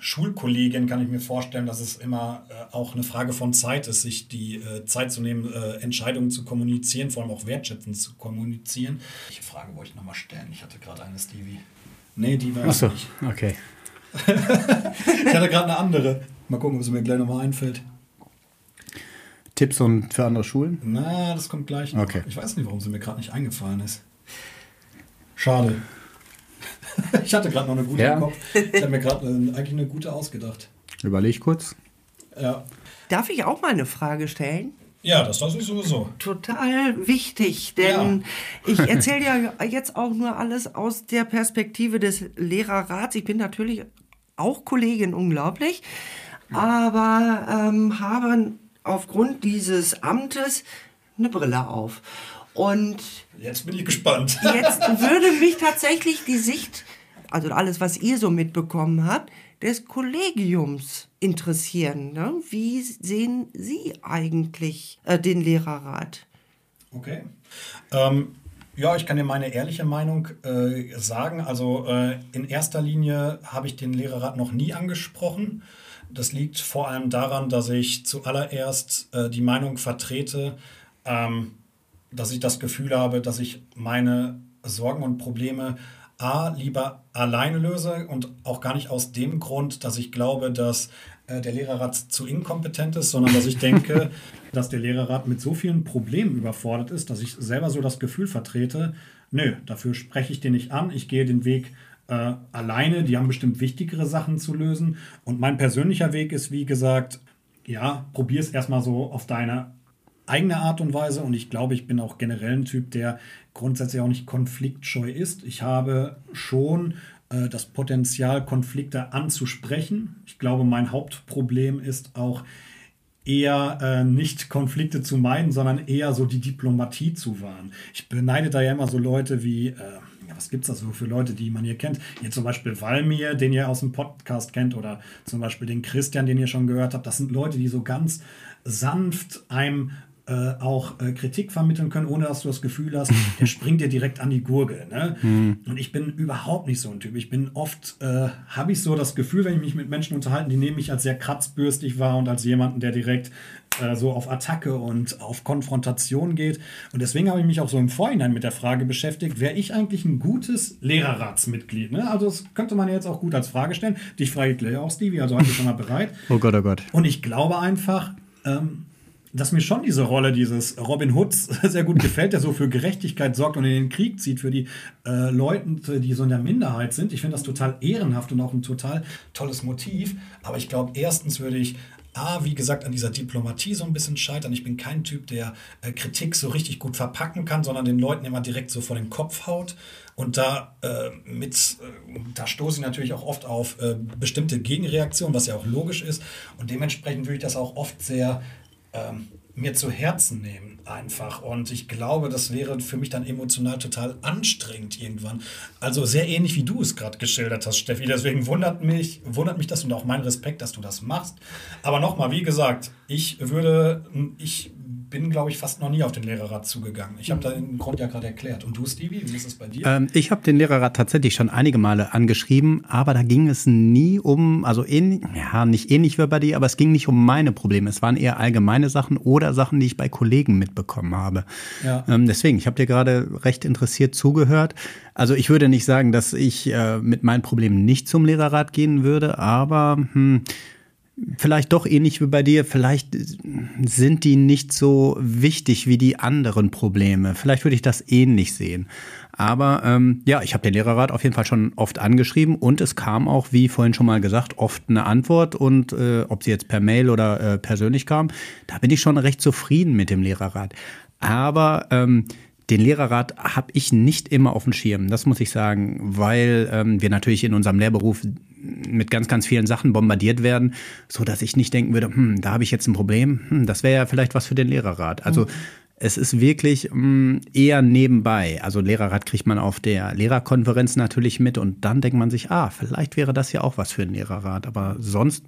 Schulkolleginnen, kann ich mir vorstellen, dass es immer auch eine Frage von Zeit ist, sich die Zeit zu nehmen, Entscheidungen zu kommunizieren, vor allem auch wertschätzend zu kommunizieren. Welche Frage wollte ich nochmal stellen? Ich hatte gerade eine, Stevie. Nee, die war es nicht. Ach so, okay. Ich hatte gerade eine andere. Mal gucken, ob es mir gleich nochmal einfällt. Tipps und für andere Schulen? Na, das kommt gleich noch. Okay. Ich weiß nicht, warum sie mir gerade nicht eingefallen ist. Schade. Ich hatte gerade noch eine gute im Kopf. Ich habe mir gerade eigentlich eine gute ausgedacht. Überleg kurz. Ja. Darf ich auch mal eine Frage stellen? Ja, das weiß ich sowieso. Total wichtig, denn ich erzähle ja jetzt auch nur alles aus der Perspektive des Lehrerrats. Ich bin natürlich auch Kollegin, unglaublich, aber habe aufgrund dieses Amtes eine Brille auf. Und jetzt bin ich gespannt. Jetzt würde mich tatsächlich die Sicht, also alles, was ihr so mitbekommen habt, des Kollegiums interessieren. Ne? Wie sehen Sie eigentlich den Lehrerrat? Okay. Ja, ich kann dir meine ehrliche Meinung sagen. Also in erster Linie habe ich den Lehrerrat noch nie angesprochen. Das liegt vor allem daran, dass ich zuallererst die Meinung vertrete, dass ich das Gefühl habe, dass ich meine Sorgen und Probleme lieber alleine löse und auch gar nicht aus dem Grund, dass ich glaube, dass der Lehrerrat zu inkompetent ist, sondern dass ich denke, dass der Lehrerrat mit so vielen Problemen überfordert ist, dass ich selber so das Gefühl vertrete, nö, dafür spreche ich den nicht an, ich gehe den Weg alleine, die haben bestimmt wichtigere Sachen zu lösen. Und mein persönlicher Weg ist, wie gesagt, ja, probier es erstmal so auf deine eigene Art und Weise. Und ich glaube, ich bin auch generell ein Typ, der grundsätzlich auch nicht konfliktscheu ist. Ich habe schon das Potenzial, Konflikte anzusprechen. Ich glaube, mein Hauptproblem ist auch eher nicht Konflikte zu meiden, sondern eher so die Diplomatie zu wahren. Ich beneide da ja immer so Leute wie was gibt es da so für Leute, die man hier kennt? Hier zum Beispiel Valmir, den ihr aus dem Podcast kennt, oder zum Beispiel den Christian, den ihr schon gehört habt. Das sind Leute, die so ganz sanft einem auch Kritik vermitteln können, ohne dass du das Gefühl hast, der springt dir direkt an die Gurgel. Ne? Mhm. Und ich bin überhaupt nicht so ein Typ. Ich bin oft, habe ich so das Gefühl, wenn ich mich mit Menschen unterhalte, die nehmen mich als sehr kratzbürstig wahr und als jemanden, der direkt so auf Attacke und auf Konfrontation geht. Und deswegen habe ich mich auch so im Vorhinein mit der Frage beschäftigt, wäre ich eigentlich ein gutes Lehrerratsmitglied? Ne? Also das könnte man jetzt auch gut als Frage stellen. Dich frage ich gleich auch, Stevie, also halt schon mal bereit. Oh Gott, oh Gott. Und ich glaube einfach, dass mir schon diese Rolle dieses Robin Hoods sehr gut gefällt, der so für Gerechtigkeit sorgt und in den Krieg zieht für die Leute, die so in der Minderheit sind. Ich finde das total ehrenhaft und auch ein total tolles Motiv. Aber ich glaube, erstens würde ich wie gesagt, an dieser Diplomatie so ein bisschen scheitern. Ich bin kein Typ, der Kritik so richtig gut verpacken kann, sondern den Leuten immer direkt so vor den Kopf haut. Und da stoße ich natürlich auch oft auf bestimmte Gegenreaktionen, was ja auch logisch ist. Und dementsprechend würde ich das auch oft sehr mir zu Herzen nehmen einfach. Und ich glaube, das wäre für mich dann emotional total anstrengend irgendwann. Also sehr ähnlich, wie du es gerade geschildert hast, Steffi. Deswegen wundert mich das und auch mein Respekt, dass du das machst. Aber nochmal, wie gesagt, ich bin, glaube ich, fast noch nie auf den Lehrerrat zugegangen. Ich habe da den Grund ja gerade erklärt. Und du, Stevie, wie ist es bei dir? Ich habe den Lehrerrat tatsächlich schon einige Male angeschrieben, aber da ging es nie um, also nicht ähnlich wie bei dir, aber es ging nicht um meine Probleme. Es waren eher allgemeine Sachen oder Sachen, die ich bei Kollegen mitbekommen habe. Ja. Deswegen, ich habe dir gerade recht interessiert zugehört. Also ich würde nicht sagen, dass ich mit meinen Problemen nicht zum Lehrerrat gehen würde, aber vielleicht doch ähnlich wie bei dir, vielleicht sind die nicht so wichtig wie die anderen Probleme. Vielleicht würde ich das ähnlich sehen. Aber ich habe den Lehrerrat auf jeden Fall schon oft angeschrieben und es kam auch, wie vorhin schon mal gesagt, oft eine Antwort. Und ob sie jetzt per Mail oder persönlich kam, da bin ich schon recht zufrieden mit dem Lehrerrat. Aber den Lehrerrat habe ich nicht immer auf dem Schirm, das muss ich sagen, weil wir natürlich in unserem Lehrberuf mit ganz, ganz vielen Sachen bombardiert werden, sodass ich nicht denken würde, da habe ich jetzt ein Problem, das wäre ja vielleicht was für den Lehrerrat. Also Es ist wirklich eher nebenbei. Also Lehrerrat kriegt man auf der Lehrerkonferenz natürlich mit und dann denkt man sich, vielleicht wäre das ja auch was für ein Lehrerrat. Aber sonst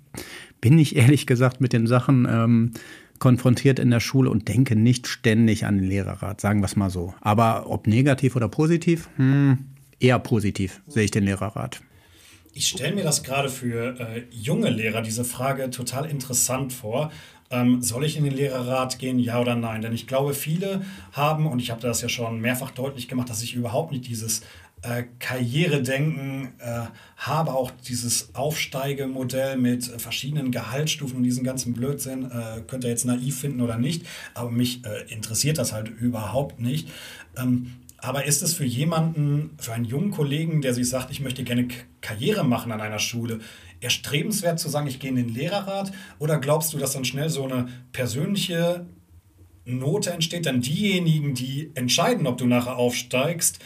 bin ich ehrlich gesagt mit den Sachen konfrontiert in der Schule und denke nicht ständig an den Lehrerrat, sagen wir es mal so. Aber ob negativ oder positiv, eher positiv sehe ich den Lehrerrat. Ich stelle mir das gerade für junge Lehrer, diese Frage, total interessant vor. Soll ich in den Lehrerrat gehen, ja oder nein? Denn ich glaube, viele haben, und ich habe das ja schon mehrfach deutlich gemacht, dass ich überhaupt nicht dieses Karrieredenken habe, auch dieses Aufsteigemodell mit verschiedenen Gehaltsstufen und diesen ganzen Blödsinn. Könnt ihr jetzt naiv finden oder nicht, aber mich interessiert das halt überhaupt nicht. Aber ist es für jemanden, für einen jungen Kollegen, der sich sagt, ich möchte gerne Karriere machen an einer Schule, erstrebenswert zu sagen, ich gehe in den Lehrerrat? Oder glaubst du, dass dann schnell so eine persönliche Note entsteht? Dann diejenigen, die entscheiden, ob du nachher aufsteigst,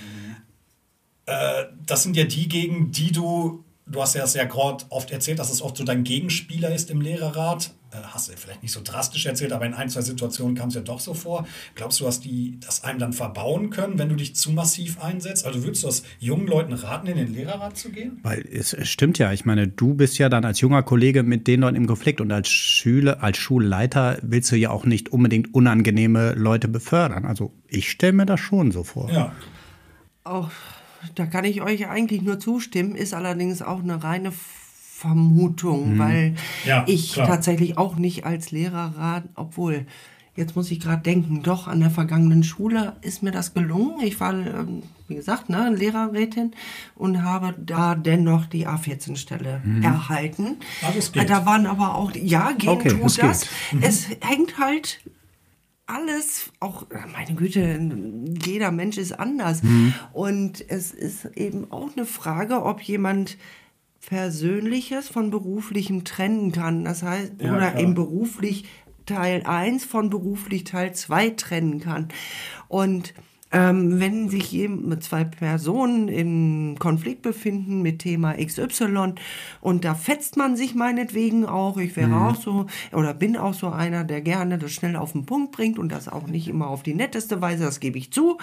das sind ja die, gegen die du hast ja das ja gerade oft erzählt, dass es oft so dein Gegenspieler ist im Lehrerrat. Hast du vielleicht nicht so drastisch erzählt, aber in ein, zwei Situationen kam es ja doch so vor. Glaubst du, dass die das einem dann verbauen können, wenn du dich zu massiv einsetzt? Also würdest du es jungen Leuten raten, in den Lehrerrat zu gehen? Weil es stimmt ja. Ich meine, du bist ja dann als junger Kollege mit den Leuten im Konflikt und als Schüler, als Schulleiter willst du ja auch nicht unbedingt unangenehme Leute befördern. Also ich stelle mir das schon so vor. Ja. Auch da kann ich euch eigentlich nur zustimmen, ist allerdings auch eine reine Vermutung, weil ich tatsächlich auch nicht als Lehrerrat, obwohl, jetzt muss ich gerade denken, doch an der vergangenen Schule ist mir das gelungen. Ich war, wie gesagt, Lehrerrätin und habe da dennoch die A14-Stelle erhalten. Also da waren aber auch, tut das. Es hängt halt alles, auch, meine Güte, jeder Mensch ist anders. Und es ist eben auch eine Frage, ob jemand Persönliches von Beruflichem trennen kann. Das heißt, oder eben beruflich Teil 1 von beruflich Teil 2 trennen kann. Und wenn sich eben zwei Personen im Konflikt befinden mit Thema XY und da fetzt man sich meinetwegen auch, ich wäre auch so oder bin auch so einer, der gerne das schnell auf den Punkt bringt und das auch nicht immer auf die netteste Weise, das gebe ich zu.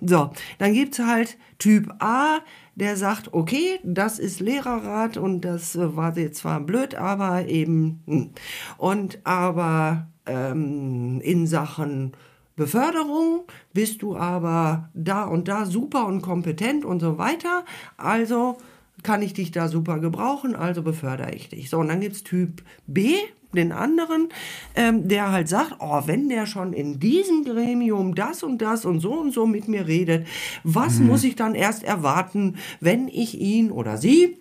So, dann gibt's halt Typ A, der sagt, okay, das ist Lehrerrat und das war jetzt zwar blöd, aber eben in Sachen Beförderung bist du aber da und da super und kompetent und so weiter, also kann ich dich da super gebrauchen, also befördere ich dich. So, und dann gibt es Typ B, den anderen, der halt sagt, wenn der schon in diesem Gremium das und das und so mit mir redet, was muss ich dann erst erwarten, wenn ich ihn oder sie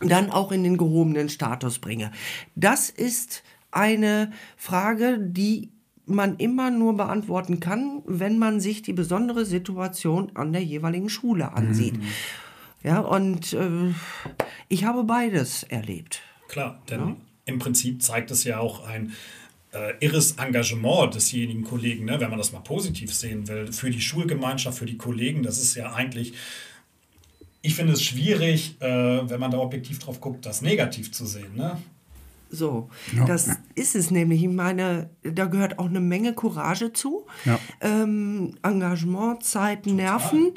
dann auch in den gehobenen Status bringe? Das ist eine Frage, die man immer nur beantworten kann, wenn man sich die besondere Situation an der jeweiligen Schule ansieht. Ja, und ich habe beides erlebt. Klar, denn im Prinzip zeigt es ja auch ein irres Engagement desjenigen Kollegen, ne, wenn man das mal positiv sehen will, für die Schulgemeinschaft, für die Kollegen. Das ist ja eigentlich, ich finde es schwierig, wenn man da objektiv drauf guckt, das negativ zu sehen, ne? So, das ist es nämlich. Ich meine, da gehört auch eine Menge Courage zu, Engagement, Zeit, Nerven,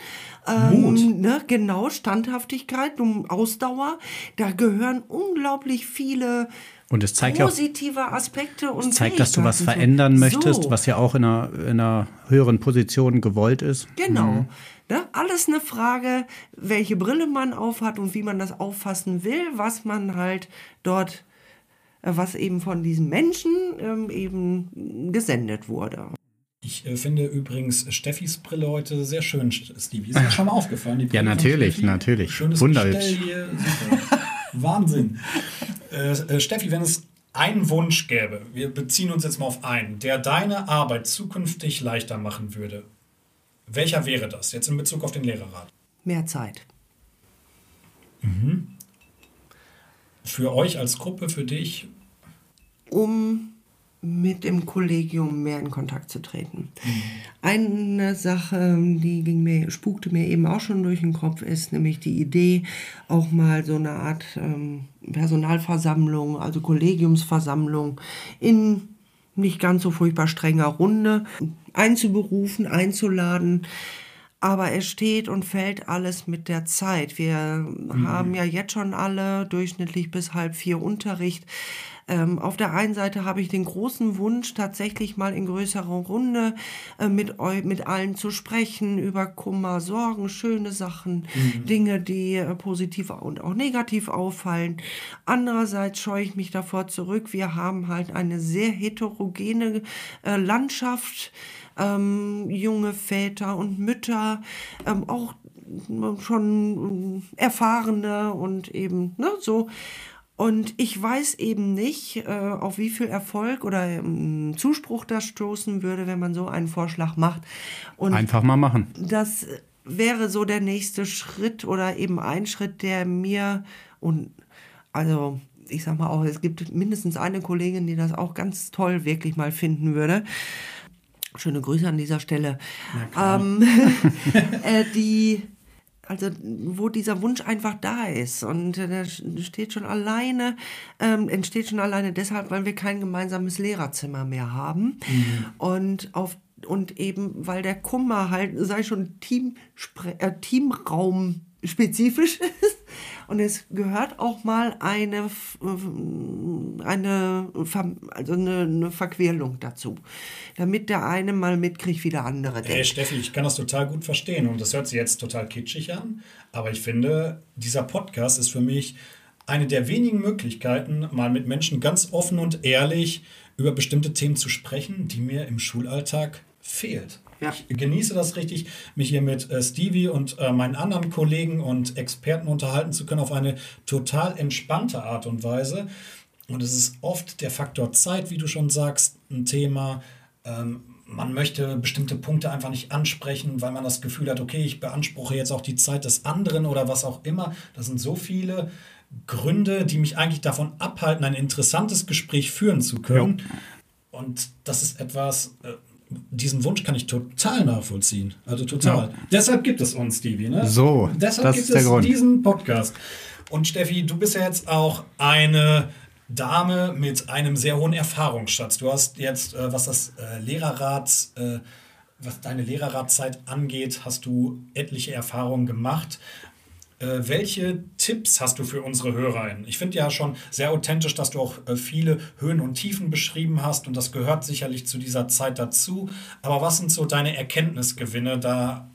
Mut. Genau, Standhaftigkeit, Ausdauer. Da gehören unglaublich viele und es zeigt positive Aspekte und es zeigt, dass du was verändern möchtest, was ja auch in einer höheren Position gewollt ist. Genau. Alles eine Frage, welche Brille man aufhat und wie man das auffassen will, was man halt dort, was eben von diesen Menschen eben gesendet wurde. Ich finde übrigens Steffis Brille heute sehr schön, Stevie. Ist mir schon mal aufgefallen. Ja, natürlich. Schönes Gestell hier. Super. Wahnsinn. Steffi, wenn es einen Wunsch gäbe, wir beziehen uns jetzt mal auf einen, der deine Arbeit zukünftig leichter machen würde, welcher wäre das jetzt in Bezug auf den Lehrerrat? Mehr Zeit. Für euch als Gruppe, für dich? Um mit dem Kollegium mehr in Kontakt zu treten. Eine Sache, die spukte mir eben auch schon durch den Kopf, ist nämlich die Idee, auch mal so eine Art Personalversammlung, also Kollegiumsversammlung in nicht ganz so furchtbar strenger Runde einzuberufen, einzuladen. Aber es steht und fällt alles mit der Zeit. Wir haben ja jetzt schon alle durchschnittlich bis 15:30 Unterricht. Auf der einen Seite habe ich den großen Wunsch, tatsächlich mal in größerer Runde mit allen zu sprechen, über Kummer, Sorgen, schöne Sachen, Dinge, die positiv und auch negativ auffallen. Andererseits scheue ich mich davor zurück. Wir haben halt eine sehr heterogene Landschaft, junge Väter und Mütter, auch schon Erfahrene und eben ne, so. Und ich weiß eben nicht, auf wie viel Erfolg oder Zuspruch das stoßen würde, wenn man so einen Vorschlag macht. Und einfach mal machen. Das wäre so der nächste Schritt oder eben ein Schritt, der mir und also... Ich sag mal auch, es gibt mindestens eine Kollegin, die das auch ganz toll wirklich mal finden würde. Schöne Grüße an dieser Stelle. Die, also wo dieser Wunsch einfach da ist und der steht schon alleine, entsteht schon alleine deshalb, weil wir kein gemeinsames Lehrerzimmer mehr haben und eben weil der Kummer halt, sei schon Teamraum spezifisch ist. Und es gehört auch mal eine Verquerung dazu, damit der eine mal mitkriegt, wie der andere denkt. Hey Steffi, ich kann das total gut verstehen und das hört sich jetzt total kitschig an, aber ich finde, dieser Podcast ist für mich eine der wenigen Möglichkeiten, mal mit Menschen ganz offen und ehrlich über bestimmte Themen zu sprechen, die mir im Schulalltag fehlt. Ja. Ich genieße das richtig, mich hier mit Stevie und meinen anderen Kollegen und Experten unterhalten zu können auf eine total entspannte Art und Weise. Und es ist oft der Faktor Zeit, wie du schon sagst, ein Thema. Man möchte bestimmte Punkte einfach nicht ansprechen, weil man das Gefühl hat, okay, ich beanspruche jetzt auch die Zeit des anderen oder was auch immer. Das sind so viele Gründe, die mich eigentlich davon abhalten, ein interessantes Gespräch führen zu können. Ja. Und das ist etwas... Diesen Wunsch kann ich total nachvollziehen. Also total. Ja. Deshalb gibt es uns, Stevie. Ne? So, deshalb gibt es diesen Podcast. Und Steffi, du bist ja jetzt auch eine Dame mit einem sehr hohen Erfahrungsschatz. Du hast jetzt, was das Lehrerrat, was deine Lehrerratzeit angeht, hast du etliche Erfahrungen gemacht. Welche Tipps hast du für unsere HörerInnen? Ich finde ja schon sehr authentisch, dass du auch viele Höhen und Tiefen beschrieben hast und das gehört sicherlich zu dieser Zeit dazu. Aber was sind so deine Erkenntnisgewinne da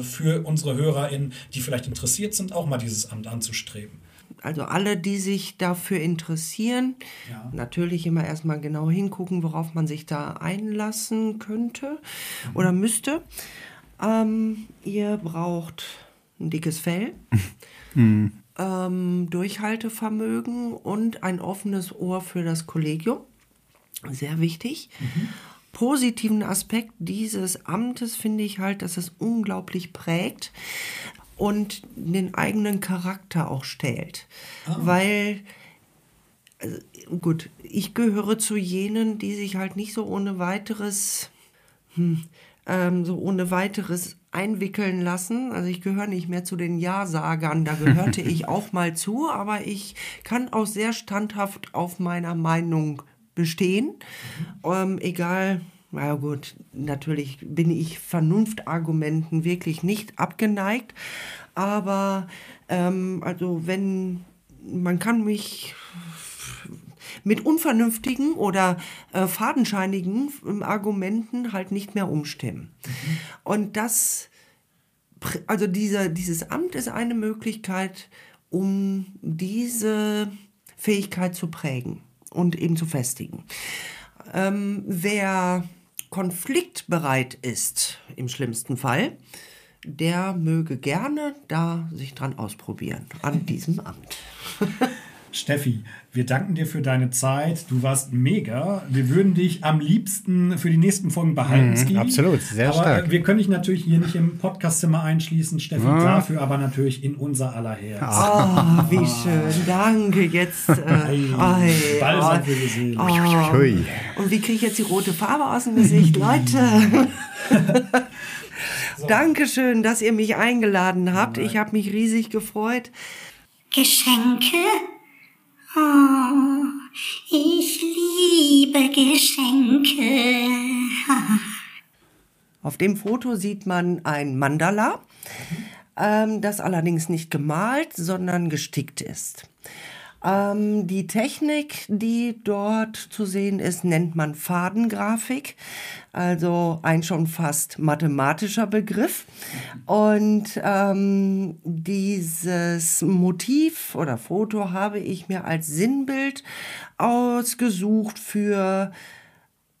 für unsere HörerInnen, die vielleicht interessiert sind, auch mal dieses Amt anzustreben? Also alle, die sich dafür interessieren, ja. Natürlich immer erstmal genau hingucken, worauf man sich da einlassen könnte oder müsste. Ihr braucht... ein dickes Fell, Durchhaltevermögen und ein offenes Ohr für das Kollegium. Sehr wichtig. Positiven Aspekt dieses Amtes finde ich halt, dass es unglaublich prägt und den eigenen Charakter auch stellt. Oh. Weil... Also, gut, ich gehöre zu jenen, die sich halt nicht so ohne weiteres... einwickeln lassen. Also ich gehöre nicht mehr zu den Ja-Sagern, da gehörte ich auch mal zu, aber ich kann auch sehr standhaft auf meiner Meinung bestehen. Egal, na gut, natürlich bin ich Vernunftargumenten wirklich nicht abgeneigt, aber also wenn, man kann mich... mit unvernünftigen oder fadenscheinigen Argumenten halt nicht mehr umstimmen. Und das, also dieses Amt ist eine Möglichkeit, um diese Fähigkeit zu prägen und eben zu festigen. Wer konfliktbereit ist, im schlimmsten Fall, der möge gerne da sich dran ausprobieren, an diesem Amt. Steffi, wir danken dir für deine Zeit. Du warst mega. Wir würden dich am liebsten für die nächsten Folgen behalten. Absolut, sehr stark. Aber wir können dich natürlich hier nicht im Podcastzimmer einschließen, Steffi, dafür aber natürlich in unser aller Herz. Oh, wie schön. Danke, jetzt. Bald haben wir gesehen. Und wie kriege ich jetzt die rote Farbe aus dem Gesicht? Leute. So. Dankeschön, dass ihr mich eingeladen habt. Ich habe mich riesig gefreut. Geschenke? Oh, ich liebe Geschenke. Auf dem Foto sieht man ein Mandala, das allerdings nicht gemalt, sondern gestickt ist. Die Technik, die dort zu sehen ist, nennt man Fadengrafik, also ein schon fast mathematischer Begriff. Und dieses Motiv oder Foto habe ich mir als Sinnbild ausgesucht für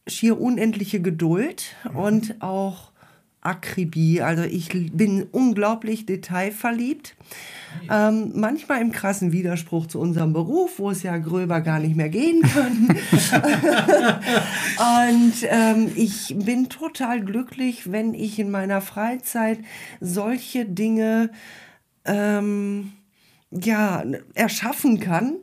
schier unendliche Geduld und auch Akribie. Also ich bin unglaublich detailverliebt. Manchmal im krassen Widerspruch zu unserem Beruf, wo es ja gröber gar nicht mehr gehen kann. Und ich bin total glücklich, wenn ich in meiner Freizeit solche Dinge erschaffen kann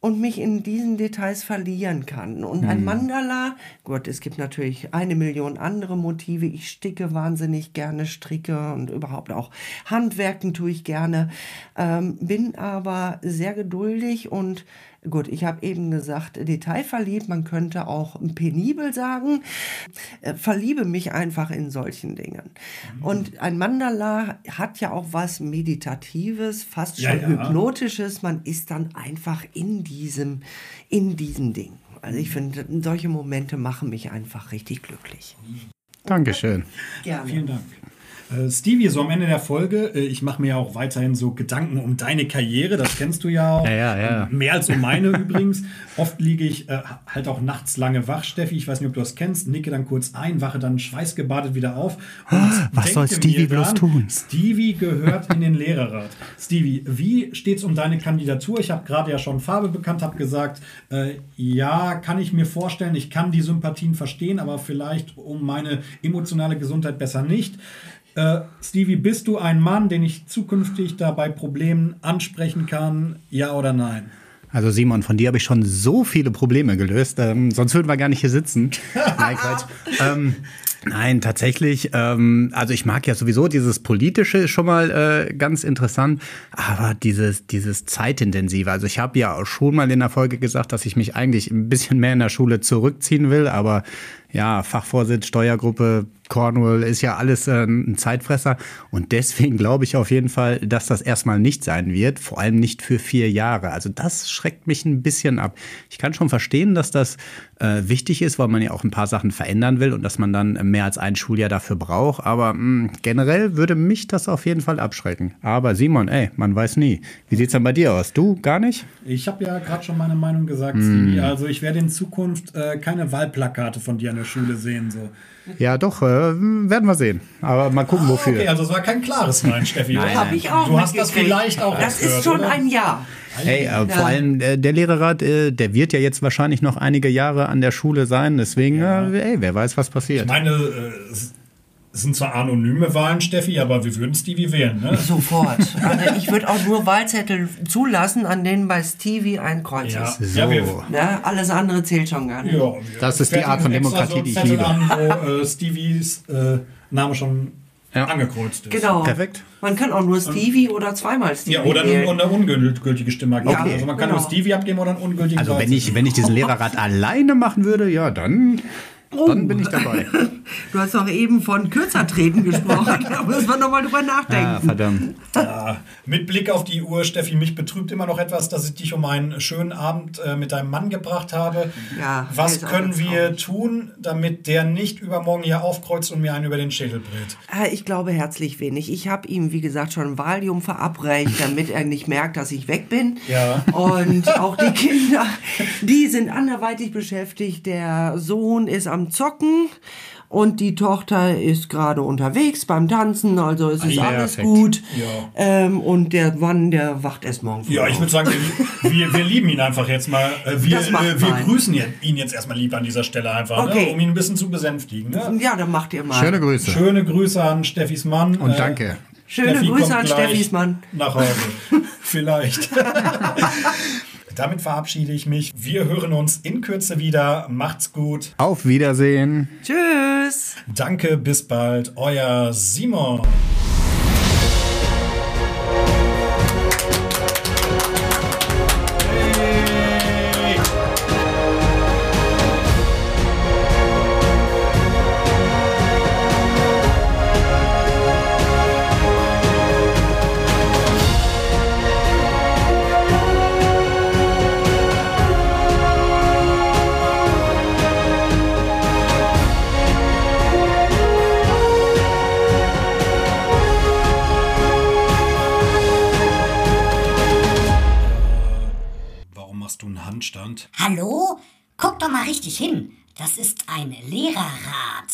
und mich in diesen Details verlieren kann. Und ein Mandala, Gott, es gibt natürlich 1 Million andere Motive. Ich sticke wahnsinnig gerne, stricke und überhaupt auch Handwerken tue ich gerne. Bin aber sehr geduldig und gut, ich habe eben gesagt, detailverliebt. Man könnte auch penibel sagen. Verliebe mich einfach in solchen Dingen. Und ein Mandala hat ja auch was Meditatives, fast schon Hypnotisches. Man ist dann einfach in diesem Ding. Also ich finde, solche Momente machen mich einfach richtig glücklich. Dankeschön. Gerne. Vielen Dank. Stevie, so am Ende der Folge, ich mache mir ja auch weiterhin so Gedanken um deine Karriere, das kennst du ja auch, mehr als um meine übrigens. Oft liege ich halt auch nachts lange wach, Steffi, ich weiß nicht, ob du das kennst, nicke dann kurz ein, wache dann schweißgebadet wieder auf. Was soll Stevie bloß tun? Stevie gehört in den Lehrerrat. Stevie, wie steht's um deine Kandidatur? Ich habe gerade ja schon Farbe bekannt, habe gesagt, kann ich mir vorstellen, ich kann die Sympathien verstehen, aber vielleicht um meine emotionale Gesundheit besser nicht. Stevie, bist du ein Mann, den ich zukünftig da bei Problemen ansprechen kann? Ja oder nein? Also Simon, von dir habe ich schon so viele Probleme gelöst, sonst würden wir gar nicht hier sitzen. Nein, nein, tatsächlich. Also ich mag ja sowieso dieses Politische schon mal ganz interessant, aber dieses Zeitintensive. Also ich habe ja auch schon mal in der Folge gesagt, dass ich mich eigentlich ein bisschen mehr in der Schule zurückziehen will, aber ja, Fachvorsitz, Steuergruppe, Cornwall ist ja alles ein Zeitfresser. Und deswegen glaube ich auf jeden Fall, dass das erstmal nicht sein wird, vor allem nicht für 4 Jahre. Also das schreckt mich ein bisschen ab. Ich kann schon verstehen, dass das wichtig ist, weil man ja auch ein paar Sachen verändern will und dass man dann mehr als ein Schuljahr dafür braucht. Aber generell würde mich das auf jeden Fall abschrecken. Aber Simon, man weiß nie. Wie sieht es denn bei dir aus? Du gar nicht? Ich habe ja gerade schon meine Meinung gesagt, Stevie. Also ich werde in Zukunft keine Wahlplakate von dir Schule sehen, so. Ja, doch, werden wir sehen. Aber mal gucken, wofür. Okay, also es war kein klares Nein, Steffi. Nein, hab ich auch. Du hast das vielleicht auch gehört. Das ist schon ein Jahr. Hey, vor allem der Lehrerrat, der wird ja jetzt wahrscheinlich noch einige Jahre an der Schule sein. Deswegen, wer weiß, was passiert. Ich meine, es sind zwar anonyme Wahlen, Steffi, aber wir würden Stevie wählen, ne? Sofort. Also ich würde auch nur Wahlzettel zulassen, an denen bei Stevie ein Kreuz ist. So. Ja, alles andere zählt schon gar nicht. Ja, das ist die Art von Demokratie, die ich liebe. An, wo Stevies Name schon angekreuzt ist. Genau. Perfekt. Man kann auch nur Stevie oder zweimal Stevie wählen. Oder eine ungültige Stimme abgeben. Okay. Also man kann nur Stevie abgeben oder einen ungültigen. Also wenn ich diesen Lehrerrat alleine machen würde, ja, dann bin ich dabei. Du hast doch eben von kürzer treten gesprochen. Da müssen wir nochmal drüber nachdenken. Ah, verdammt. Ja, mit Blick auf die Uhr, Steffi, mich betrübt immer noch etwas, dass ich dich um einen schönen Abend mit deinem Mann gebracht habe. Ja, was können wir tun, damit der nicht übermorgen hier aufkreuzt und mir einen über den Schädel brät? Ich glaube herzlich wenig. Ich habe ihm, wie gesagt, schon Valium verabreicht, damit er nicht merkt, dass ich weg bin. Ja. Und auch die Kinder, die sind anderweitig beschäftigt. Der Sohn ist am Zocken und die Tochter ist gerade unterwegs beim Tanzen, also es ist alles gut. Ja. Und der Mann, der wacht erst morgen früh. Ja, ich würde sagen, wir lieben ihn einfach jetzt mal. Wir grüßen ihn jetzt erstmal lieb an dieser Stelle einfach, um ihn ein bisschen zu besänftigen. Ne? Ja, dann macht ihr mal. Schöne Grüße an Steffis Mann. Und danke. Schöne Grüße an Steffis Mann. Nach Hause. Vielleicht. Damit verabschiede ich mich. Wir hören uns in Kürze wieder. Macht's gut. Auf Wiedersehen. Tschüss. Danke, bis bald. Euer Simon. stand. Hallo? Guck doch mal richtig hin. Das ist ein Lehrerrat.